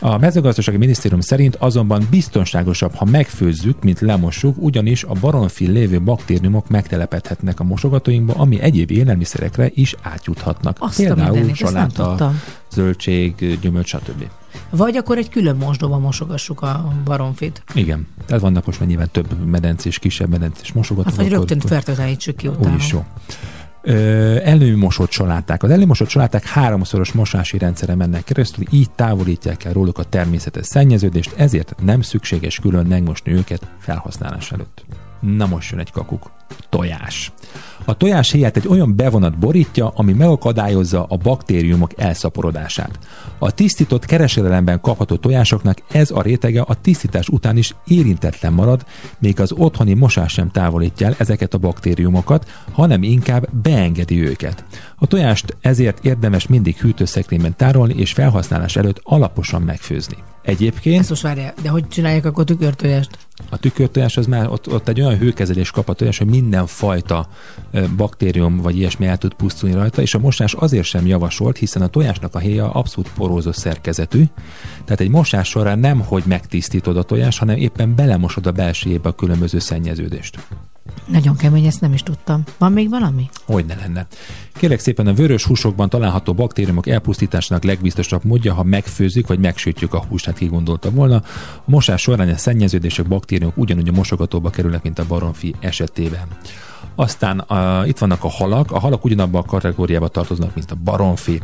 A mezőgazdasági minisztérium szerint azonban biztonságosabb, ha megfőzzük, mint lemossuk, ugyanis a baromfin lévő baktériumok megtelepedhetnek a mosogatóinkba, ami egyéb élelmiszerekre is átjuthatnak. Azt például saláta, zöldség, gyümölcs, stb. Vagy akkor egy külön mosdóba mosogassuk a baromfit. Igen. Tehát vannak most már nyilván több medencés, kisebb medencés mosogatók. Hát vagy rögtön fertőtlenítsük ki utána. Úgyis jó. Előmosott saláták. Az előmosott saláták háromszoros mosási rendszeren mennek keresztül, így távolítják el róluk a természetes szennyeződést, ezért nem szükséges külön megmosni őket felhasználás előtt. Na most jön egy kakuk. Tojás. A tojás helyett egy olyan bevonat borítja, ami megakadályozza a baktériumok elszaporodását. A tisztított kereskedelemben kapható tojásoknak ez a rétege a tisztítás után is érintetlen marad, még az otthoni mosás sem távolítja el ezeket a baktériumokat, hanem inkább beengedi őket. A tojást ezért érdemes mindig hűtőszekrényben tárolni és felhasználás előtt alaposan megfőzni. Egyébként... Ezt most várjál, de hogy csinálják akkor tükörtojást? A tükörtojás az már ott, ott egy olyan hőkezelés kap a tojás, hogy mindenfajta baktérium vagy ilyesmi el tud pusztulni rajta, és a mosás azért sem javasolt, hiszen a tojásnak a héja abszolút porózos szerkezetű, tehát egy mosás során nem, hogy megtisztítod a tojást, hanem éppen belemosod a belsőjébe a különböző szennyeződést. Nagyon kemény, ezt nem is tudtam. Van még valami? Hogyne lenne. Kérlek szépen, a vörös húsokban található baktériumok elpusztításának legbiztosabb módja, ha megfőzzük vagy megsütjük a húst, hát ki gondolta volna. A mosás során a szennyeződések, baktériumok ugyanúgy a mosogatóba kerülnek, mint a baromfi esetében. Aztán a, itt vannak a halak. A halak ugyanabban a kategóriába tartoznak, mint a baromfi.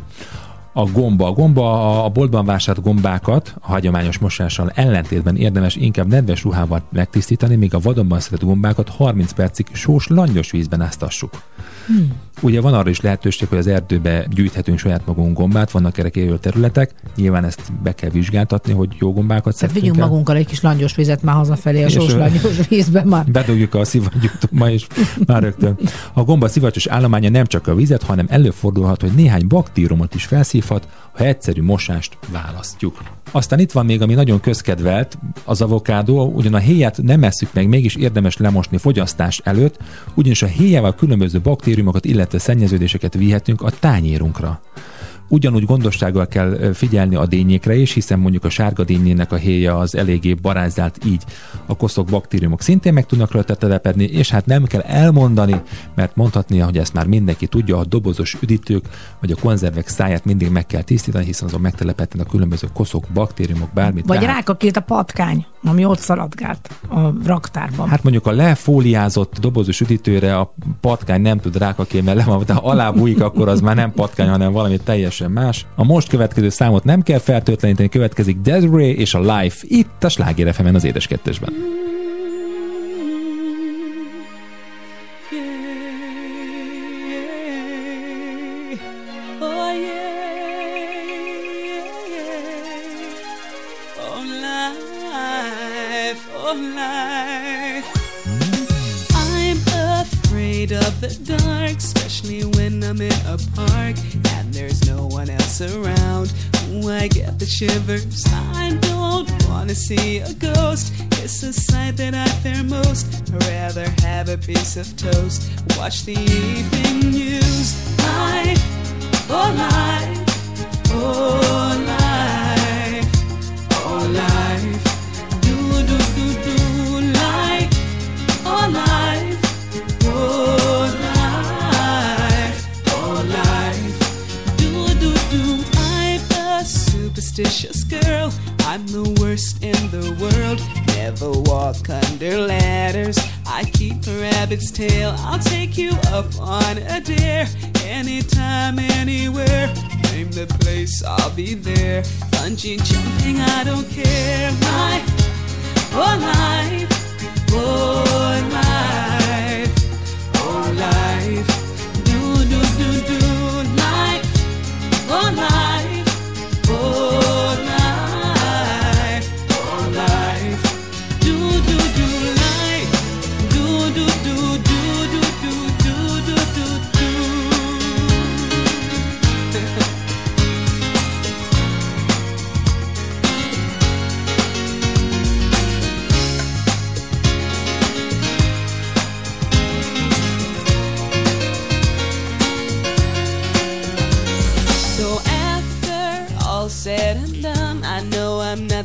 A gomba. A gomba, a boltban vásárt gombákat a hagyományos mosással ellentétben érdemes inkább nedves ruhával megtisztítani, míg a vadonban szedett gombákat harminc percig sós, langyos vízben áztassuk. Hmm. Ugye van arra is lehetőség, hogy az erdőbe gyűjthetünk saját magunk gombát, vannak erre élő területek, nyilván ezt be kell vizsgáltatni, hogy jó gombákat szedtünk el. Tehát vigyünk magunkkal egy kis langyos vizet már hazafelé a sós langyos vízben már. Bedugjuk a szivattyút ma is, már rögtön. A gomba szivattyús állománya nem csak a vizet, hanem előfordulhat, hogy néhány baktériumot is felszívhat, ha egyszerű mosást választjuk. Aztán itt van még, ami nagyon közkedvelt, az avokádó, ugyan a héját nem esszük meg, mégis érdemes lemosni fogyasztás előtt, ugyanis a héjával különböző baktériumokat, illetve szennyeződéseket vihetünk a tányérunkra. Ugyanúgy gondossággal kell figyelni a dényékre is, hiszen mondjuk a sárga dényének a héja az eléggé barázdált, így a koszok, baktériumok szintén meg tudnak rajta telepedni, és hát nem kell elmondani, mert mondhatnia, hogy ezt már mindenki tudja, a dobozos üdítők vagy a konzervek száját mindig meg kell tisztítani, hiszen azon megtelepednek a különböző koszok, baktériumok, bármit. Vagy tehát... rákakét a patkány, ami ott szaladgált a raktárban. Hát mondjuk a lefóliázott dobozos üdítőre a patkány nem tud rákakét, mert le van, de ha alábújik, akkor az már nem patkány, hanem valami teljes más. A most következő számot nem kell fertőtleníteni, következik Desiree és a Life itt a Sláger ef emen az Édes Kettesben. Mm, yeah, yeah. light. I'm afraid of the dark, especially when I'm in a park and there's no one else around. Ooh, I get the shivers. I don't wanna see a ghost. It's the sight that I fear most. I'd rather have a piece of toast. Watch the evening news. Life, oh life, oh life, oh life. Do do do do life, oh life, oh life, oh life. Do do do. I'm a superstitious girl. I'm the worst in the world. Never walk under ladders. I keep a rabbit's tail. I'll take you up on a dare. Anytime, anywhere. Name the place, I'll be there. Bungee jumping, I don't care. Life, oh life, oh life, oh life. Do, do, do, do. Life, oh life, oh life. Said and done, I know I'm not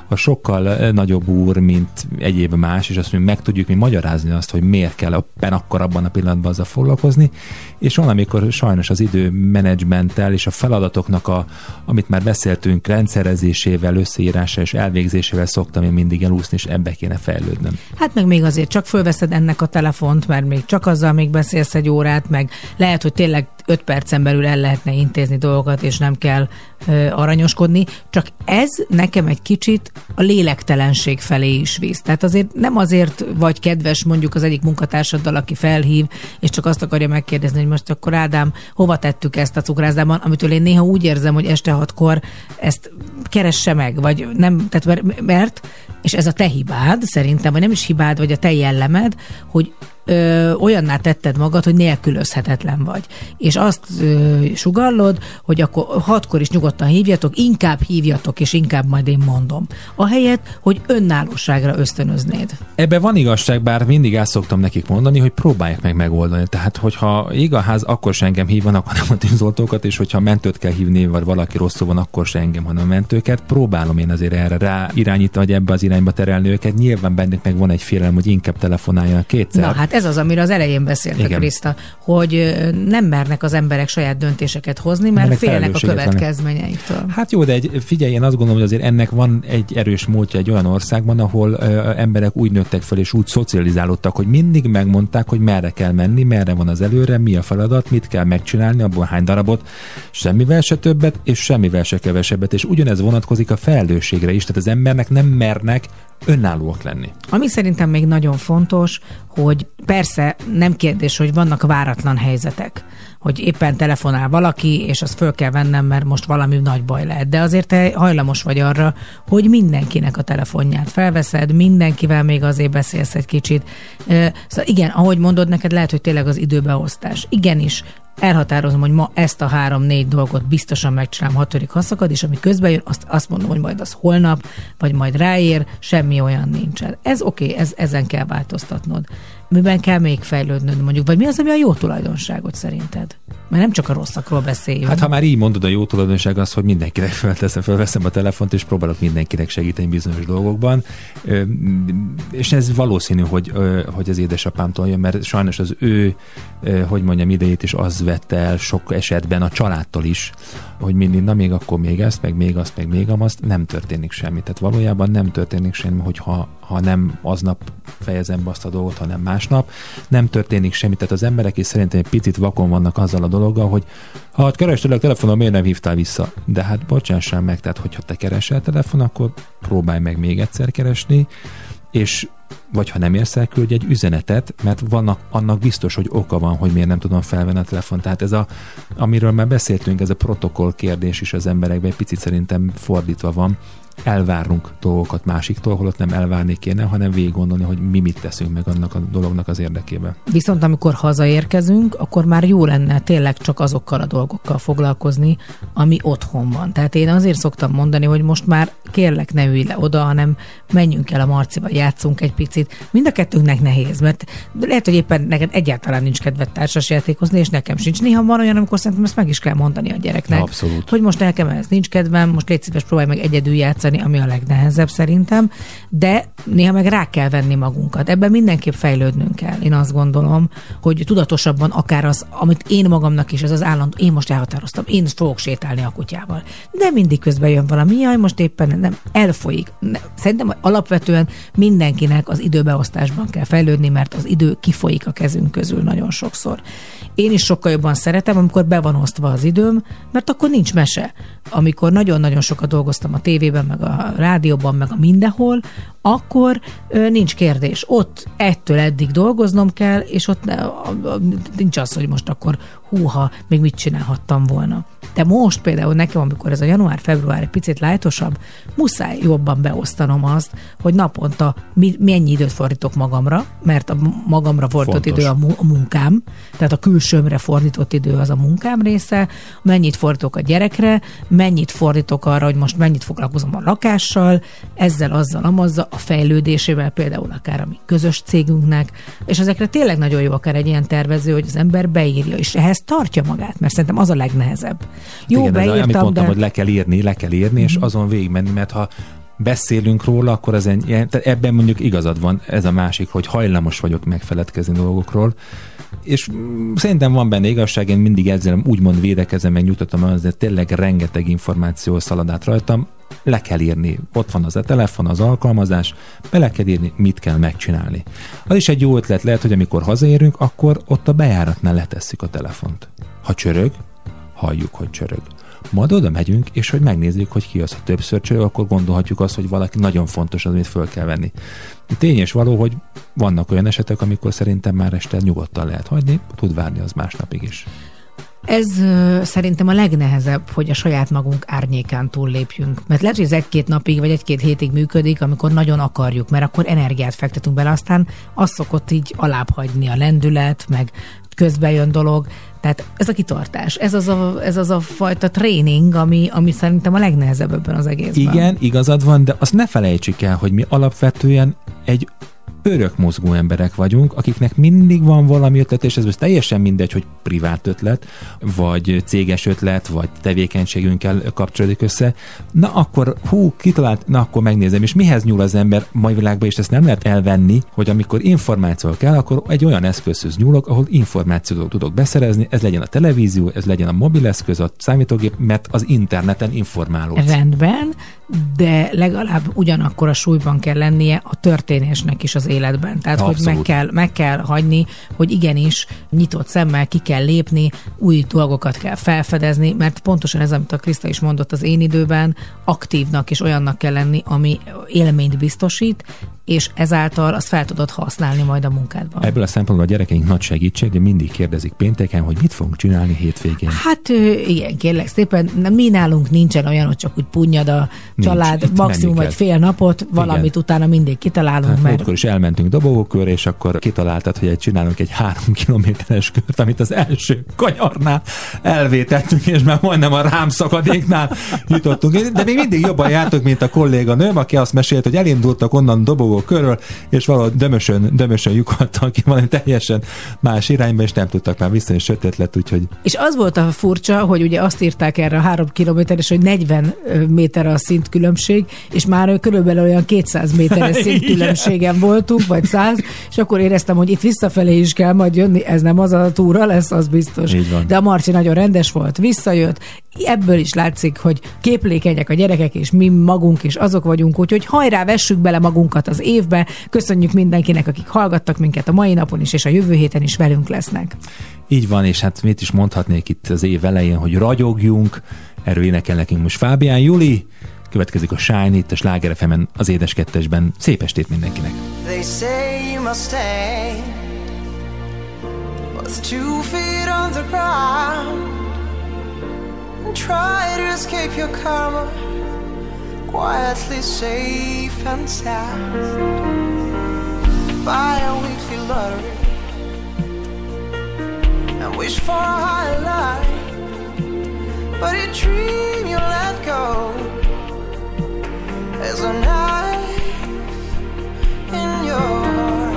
a sokkal nagyobb úr, mint egyéb más, és azt mondjuk, meg tudjuk mi magyarázni azt, hogy miért kell ebben akkor abban a pillanatban azzal foglalkozni, és onnan, amikor sajnos az időmenedzsmenttel és a feladatoknak, a, amit már beszéltünk, rendszerezésével, összeírása és elvégzésével szoktam én mindig elúszni, és ebbe kéne fejlődnöm. Hát meg még azért csak fölveszed ennek a telefont, mert még csak azzal még beszélsz egy órát, meg lehet, hogy tényleg öt percen belül el lehetne intézni dolgokat, és nem kell ö, aranyoskodni, csak ez nekem egy kicsit a lélektelenség felé is visz. Tehát azért nem azért vagy kedves mondjuk az egyik munkatársaddal, aki felhív, és csak azt akarja megkérdezni, hogy most akkor Ádám, hova tettük ezt a cukrászdában, amitől én néha úgy érzem, hogy este hatkor ezt keresse meg, vagy nem, tehát mert, és ez a te hibád szerintem, vagy nem is hibád, vagy a te jellemed, hogy ö, olyanná tetted magad, hogy nélkülözhetetlen vagy. És azt ö, sugallod, hogy akkor hatkor is nyugodtan hívjatok, inkább hívjatok, és inkább majd én mondom. Ahelyett, hogy önállóságra ösztönöznéd. Ebben van igazság, bár mindig azt szoktam nekik mondani, hogy próbálják meg megoldani. Tehát, hogyha ég a ház, akkor se engem hívanak, hanem a tűzoltókat, és hogyha mentőt kell hívni, vagy valaki rosszul van, akkor se engem, hanem a mentőket. Próbálom én azért erre rá irányítani, vagy ebbe az irányba terelni őket. Nyilván bennük meg van egy félelem, hogy inkább telefonáljanak kétszer. Na hát ez az, amiről az elején beszéltek, Kriszta, hogy nem mernek az emberek saját döntéseket hozni, mert ennek félnek a következményeiktől. Hát jó, de egy, figyelj, én azt gondolom, hogy azért ennek van egy erős múltja egy olyan országban, ahol ö, emberek úgy nőttek fel és úgy szocializálódtak, hogy mindig megmondták, hogy merre kell menni, merre van az előre, mi a feladat, mit kell megcsinálni, abból hány darabot, semmivel se többet, és semmivel se kevesebbet. És ugyanez vonatkozik a felelősségre is, tehát az embernek nem mernek önállóak lenni. Ami szerintem még nagyon fontos, hogy persze nem kérdés, hogy vannak váratlan helyzetek, hogy éppen telefonál valaki, és azt föl kell vennem, mert most valami nagy baj lehet. De azért te hajlamos vagy arra, hogy mindenkinek a telefonját felveszed, mindenkivel még azért beszélsz egy kicsit. Szóval igen, ahogy mondod, neked lehet, hogy tényleg az időbeosztás. Igenis, elhatározom, hogy ma ezt a három-négy dolgot biztosan megcsinálom, ha törik, ha szakad, és ami közben jön, azt, azt mondom, hogy majd az holnap, vagy majd ráér, semmi olyan nincsen. Ez oké, okay, ez, ezen kell változtatnod. Miben kell még fejlődnöd mondjuk, vagy mi az, ami a jó tulajdonságot szerinted? Mert nem csak a rosszakról beszéljünk. Hát ha már így mondod, a jó tulajdonság az, hogy mindenkinek felteszem, felveszem a telefont, és próbálok mindenkinek segíteni bizonyos dolgokban. És ez valószínű, hogy, hogy az édesapámtól jön, mert sajnos az ő, hogy mondjam, idejét is az vette el sok esetben a családtól is, hogy mindig, na még akkor még ezt, meg még azt, meg még amazt, nem történik semmi. Tehát valójában nem történik semmi, hogyha ha nem aznap fejezem be azt a dolgot, hanem másnap, nem történik semmi. Tehát az emberek is szerintem egy picit vakon vannak azzal a dologgal, hogy ha kerestelek telefonon, miért nem hívtál vissza? De hát bocsássál meg, tehát hogyha te keresel telefon, akkor próbálj meg még egyszer keresni, és vagy ha nem érsz el, küldj egy üzenetet, mert vannak, annak biztos, hogy oka van, hogy miért nem tudom felvenni a telefon. Tehát ez a, amiről már beszéltünk, ez a protokoll kérdés is az emberekben egy picit szerintem fordítva van. Elvárunk dolgokat másiktól, holott nem elvárni kéne, hanem végig gondolni, hogy mi mit teszünk meg annak a dolognak az érdekében. Viszont amikor hazaérkezünk, akkor már jó lenne tényleg csak azokkal a dolgokkal foglalkozni, ami otthon van. Tehát én azért szoktam mondani, hogy most már kérlek, ne ülj le oda, hanem menjünk el a Marciba, játszunk egy picit. Mind a kettőnknek nehéz, mert lehet, hogy éppen neked egyáltalán nincs kedved társasjátékozni, és nekem sincs. Néha van olyan, amikor szerintem ezt meg is kell mondani a gyereknek. Abszolút. Hogy most nekem ez nincs kedvem, most légy szíves, próbálj meg egyedül játszani, ami a legnehezebb szerintem, de néha meg rá kell venni magunkat. Ebben mindenképp fejlődnünk kell. Én azt gondolom, hogy tudatosabban akár az, amit én magamnak is, ez az állandó, én most elhatároztam, én fogok sétálni a kutyával. De mindig közben jön valami, jaj, most éppen nem, elfolyik. Szerintem alapvetően mindenkinek az időbeosztásban kell fejlődni, mert az idő kifolyik a kezünk közül nagyon sokszor. Én is sokkal jobban szeretem, amikor be van osztva az időm, mert akkor nincs mese. Amikor nagyon-nagyon sokat dolgoztam a tévében, meg a rádióban, meg a mindenhol, akkor ö, nincs kérdés. Ott ettől eddig dolgoznom kell, és ott ne, a, a, nincs az, hogy most akkor húha, még mit csinálhattam volna. De most például nekem, amikor ez a január-február egy picit lájtosabb, muszáj jobban beosztanom azt, hogy naponta mi, mennyi időt fordítok magamra, mert a magamra fordított idő a, mu- a munkám, tehát a külsőmre fordított idő az a munkám része, mennyit fordítok a gyerekre, mennyit fordítok arra, hogy most mennyit foglalkozom a lakással, ezzel, azzal, amazzal, a fejlődésével például akár a mi közös cégünknek, és ezekre tényleg nagyon jó akár egy ilyen tervező, hogy az ember beírja, és ehhez tartja magát, mert szerintem az a legnehezebb. Jó, igen, beírtam, az, amit mondtam, de... hogy le kell írni, le kell írni, és azon végigmenni, mert ha beszélünk róla, akkor az en... tehát ebben mondjuk igazad van, ez a másik, hogy hajlamos vagyok megfeledkezni dolgokról, és szerintem van benne igazság, én mindig ezzel úgymond védekezem, meg nyugtatom el, de tényleg rengeteg információ szalad át rajtam, le kell írni. Ott van az a telefon, az alkalmazás, bele kell írni, mit kell megcsinálni. Az is egy jó ötlet lehet, hogy amikor hazaérünk, akkor ott a bejáratnál letesszük a telefont. Ha csörög, halljuk, hogy csörög. Majd oda megyünk, és hogy megnézzük, hogy ki az, ha többször csörög, akkor gondolhatjuk azt, hogy valaki nagyon fontos az, amit föl kell venni. Tény és való, hogy vannak olyan esetek, amikor szerintem már este nyugodtan lehet hagyni, tud várni az másnapig is. Ez szerintem a legnehezebb, hogy a saját magunk árnyékán túllépjünk. Mert lehet, hogy ez egy-két napig, vagy egy-két hétig működik, amikor nagyon akarjuk, mert akkor energiát fektetünk bele, aztán az szokott így alább hagyni a lendület, meg közben jön dolog. Tehát ez a kitartás, ez az a, ez az a fajta tréning, ami, ami szerintem a legnehezebb ebben az egészben. Igen, igazad van, de azt ne felejtsük el, hogy mi alapvetően egy örök mozgó emberek vagyunk, akiknek mindig van valami ötlet, és ez teljesen mindegy, hogy privát ötlet, vagy céges ötlet, vagy tevékenységünkkel kapcsolódik össze. Na akkor, hú, kitalált, na akkor megnézem, és mihez nyúl az ember mai világban, és ezt nem lehet elvenni, hogy amikor információ kell, akkor egy olyan eszközhöz nyúlok, ahol információt tudok beszerezni, ez legyen a televízió, ez legyen a mobileszköz, a számítógép, mert az interneten informálódsz. Rendben, de legalább ugyanakkor a súlyban kell lennie a történésnek is az életben. Tehát, abszolút. Hogy meg kell, meg kell hagyni, hogy igenis nyitott szemmel ki kell lépni, új dolgokat kell felfedezni, mert pontosan ez, amit a Kriszta is mondott az én időben, aktívnak és olyannak kell lenni, ami élményt biztosít, és ezáltal azt fel tudod használni majd a munkádban. Ebből a szempontból a gyerekeink nagy segítség, de mindig kérdezik pénteken, hogy mit fogunk csinálni hétvégén. Hát igen, kérlek szépen, mi nálunk nincsen olyan, hogy csak úgy punnyad a Nincs. család, itt maximum vagy fél napot, valamit igen. utána mindig kitalálunk. Hát, mert... Akkor is elmentünk dobogókörre, és akkor kitaláltad, hogy csinálunk egy három kilométeres kört, amit az első kanyarnál elvétettünk, és már majdnem a rám szakadéknál jutottunk. De még mindig jobban jártunk, mint a kolléganőm, aki azt mesélt, hogy elindultak onnan dobogó körül, és valahogy dömösön, dömösön lyukadtak ki valami teljesen más irányba, és nem tudtak már vissza, és sötét lett, úgyhogy... És az volt a furcsa, hogy ugye azt írták erre a három kilométeres, hogy negyven méter a szintkülönbség, és már körülbelül olyan kétszáz méteres szintkülönbségen voltunk, vagy száz, és akkor éreztem, hogy itt visszafelé is kell majd jönni, ez nem az a túra lesz, az biztos. De a Marci nagyon rendes volt, visszajött, ebből is látszik, hogy képlékenyek a gyerekek, és mi magunk is azok vagyunk, úgyhogy hajrá, vessük bele magunkat az évbe. Köszönjük mindenkinek, akik hallgattak minket a mai napon is, és a jövő héten is velünk lesznek. Így van, és hát mit is mondhatnék itt az év elején, hogy ragyogjunk, erről énekel nekünk most Fábián Júli, következik a Shine itt a Sláger ef emen az Édes Kettesben. Szép estét mindenkinek! They say you must stay with two feet on the ground and try to escape your karma quietly safe and sound buy a weekly lottery and wish for a higher life but a dream you'll let go as a knife in your heart.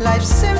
Life's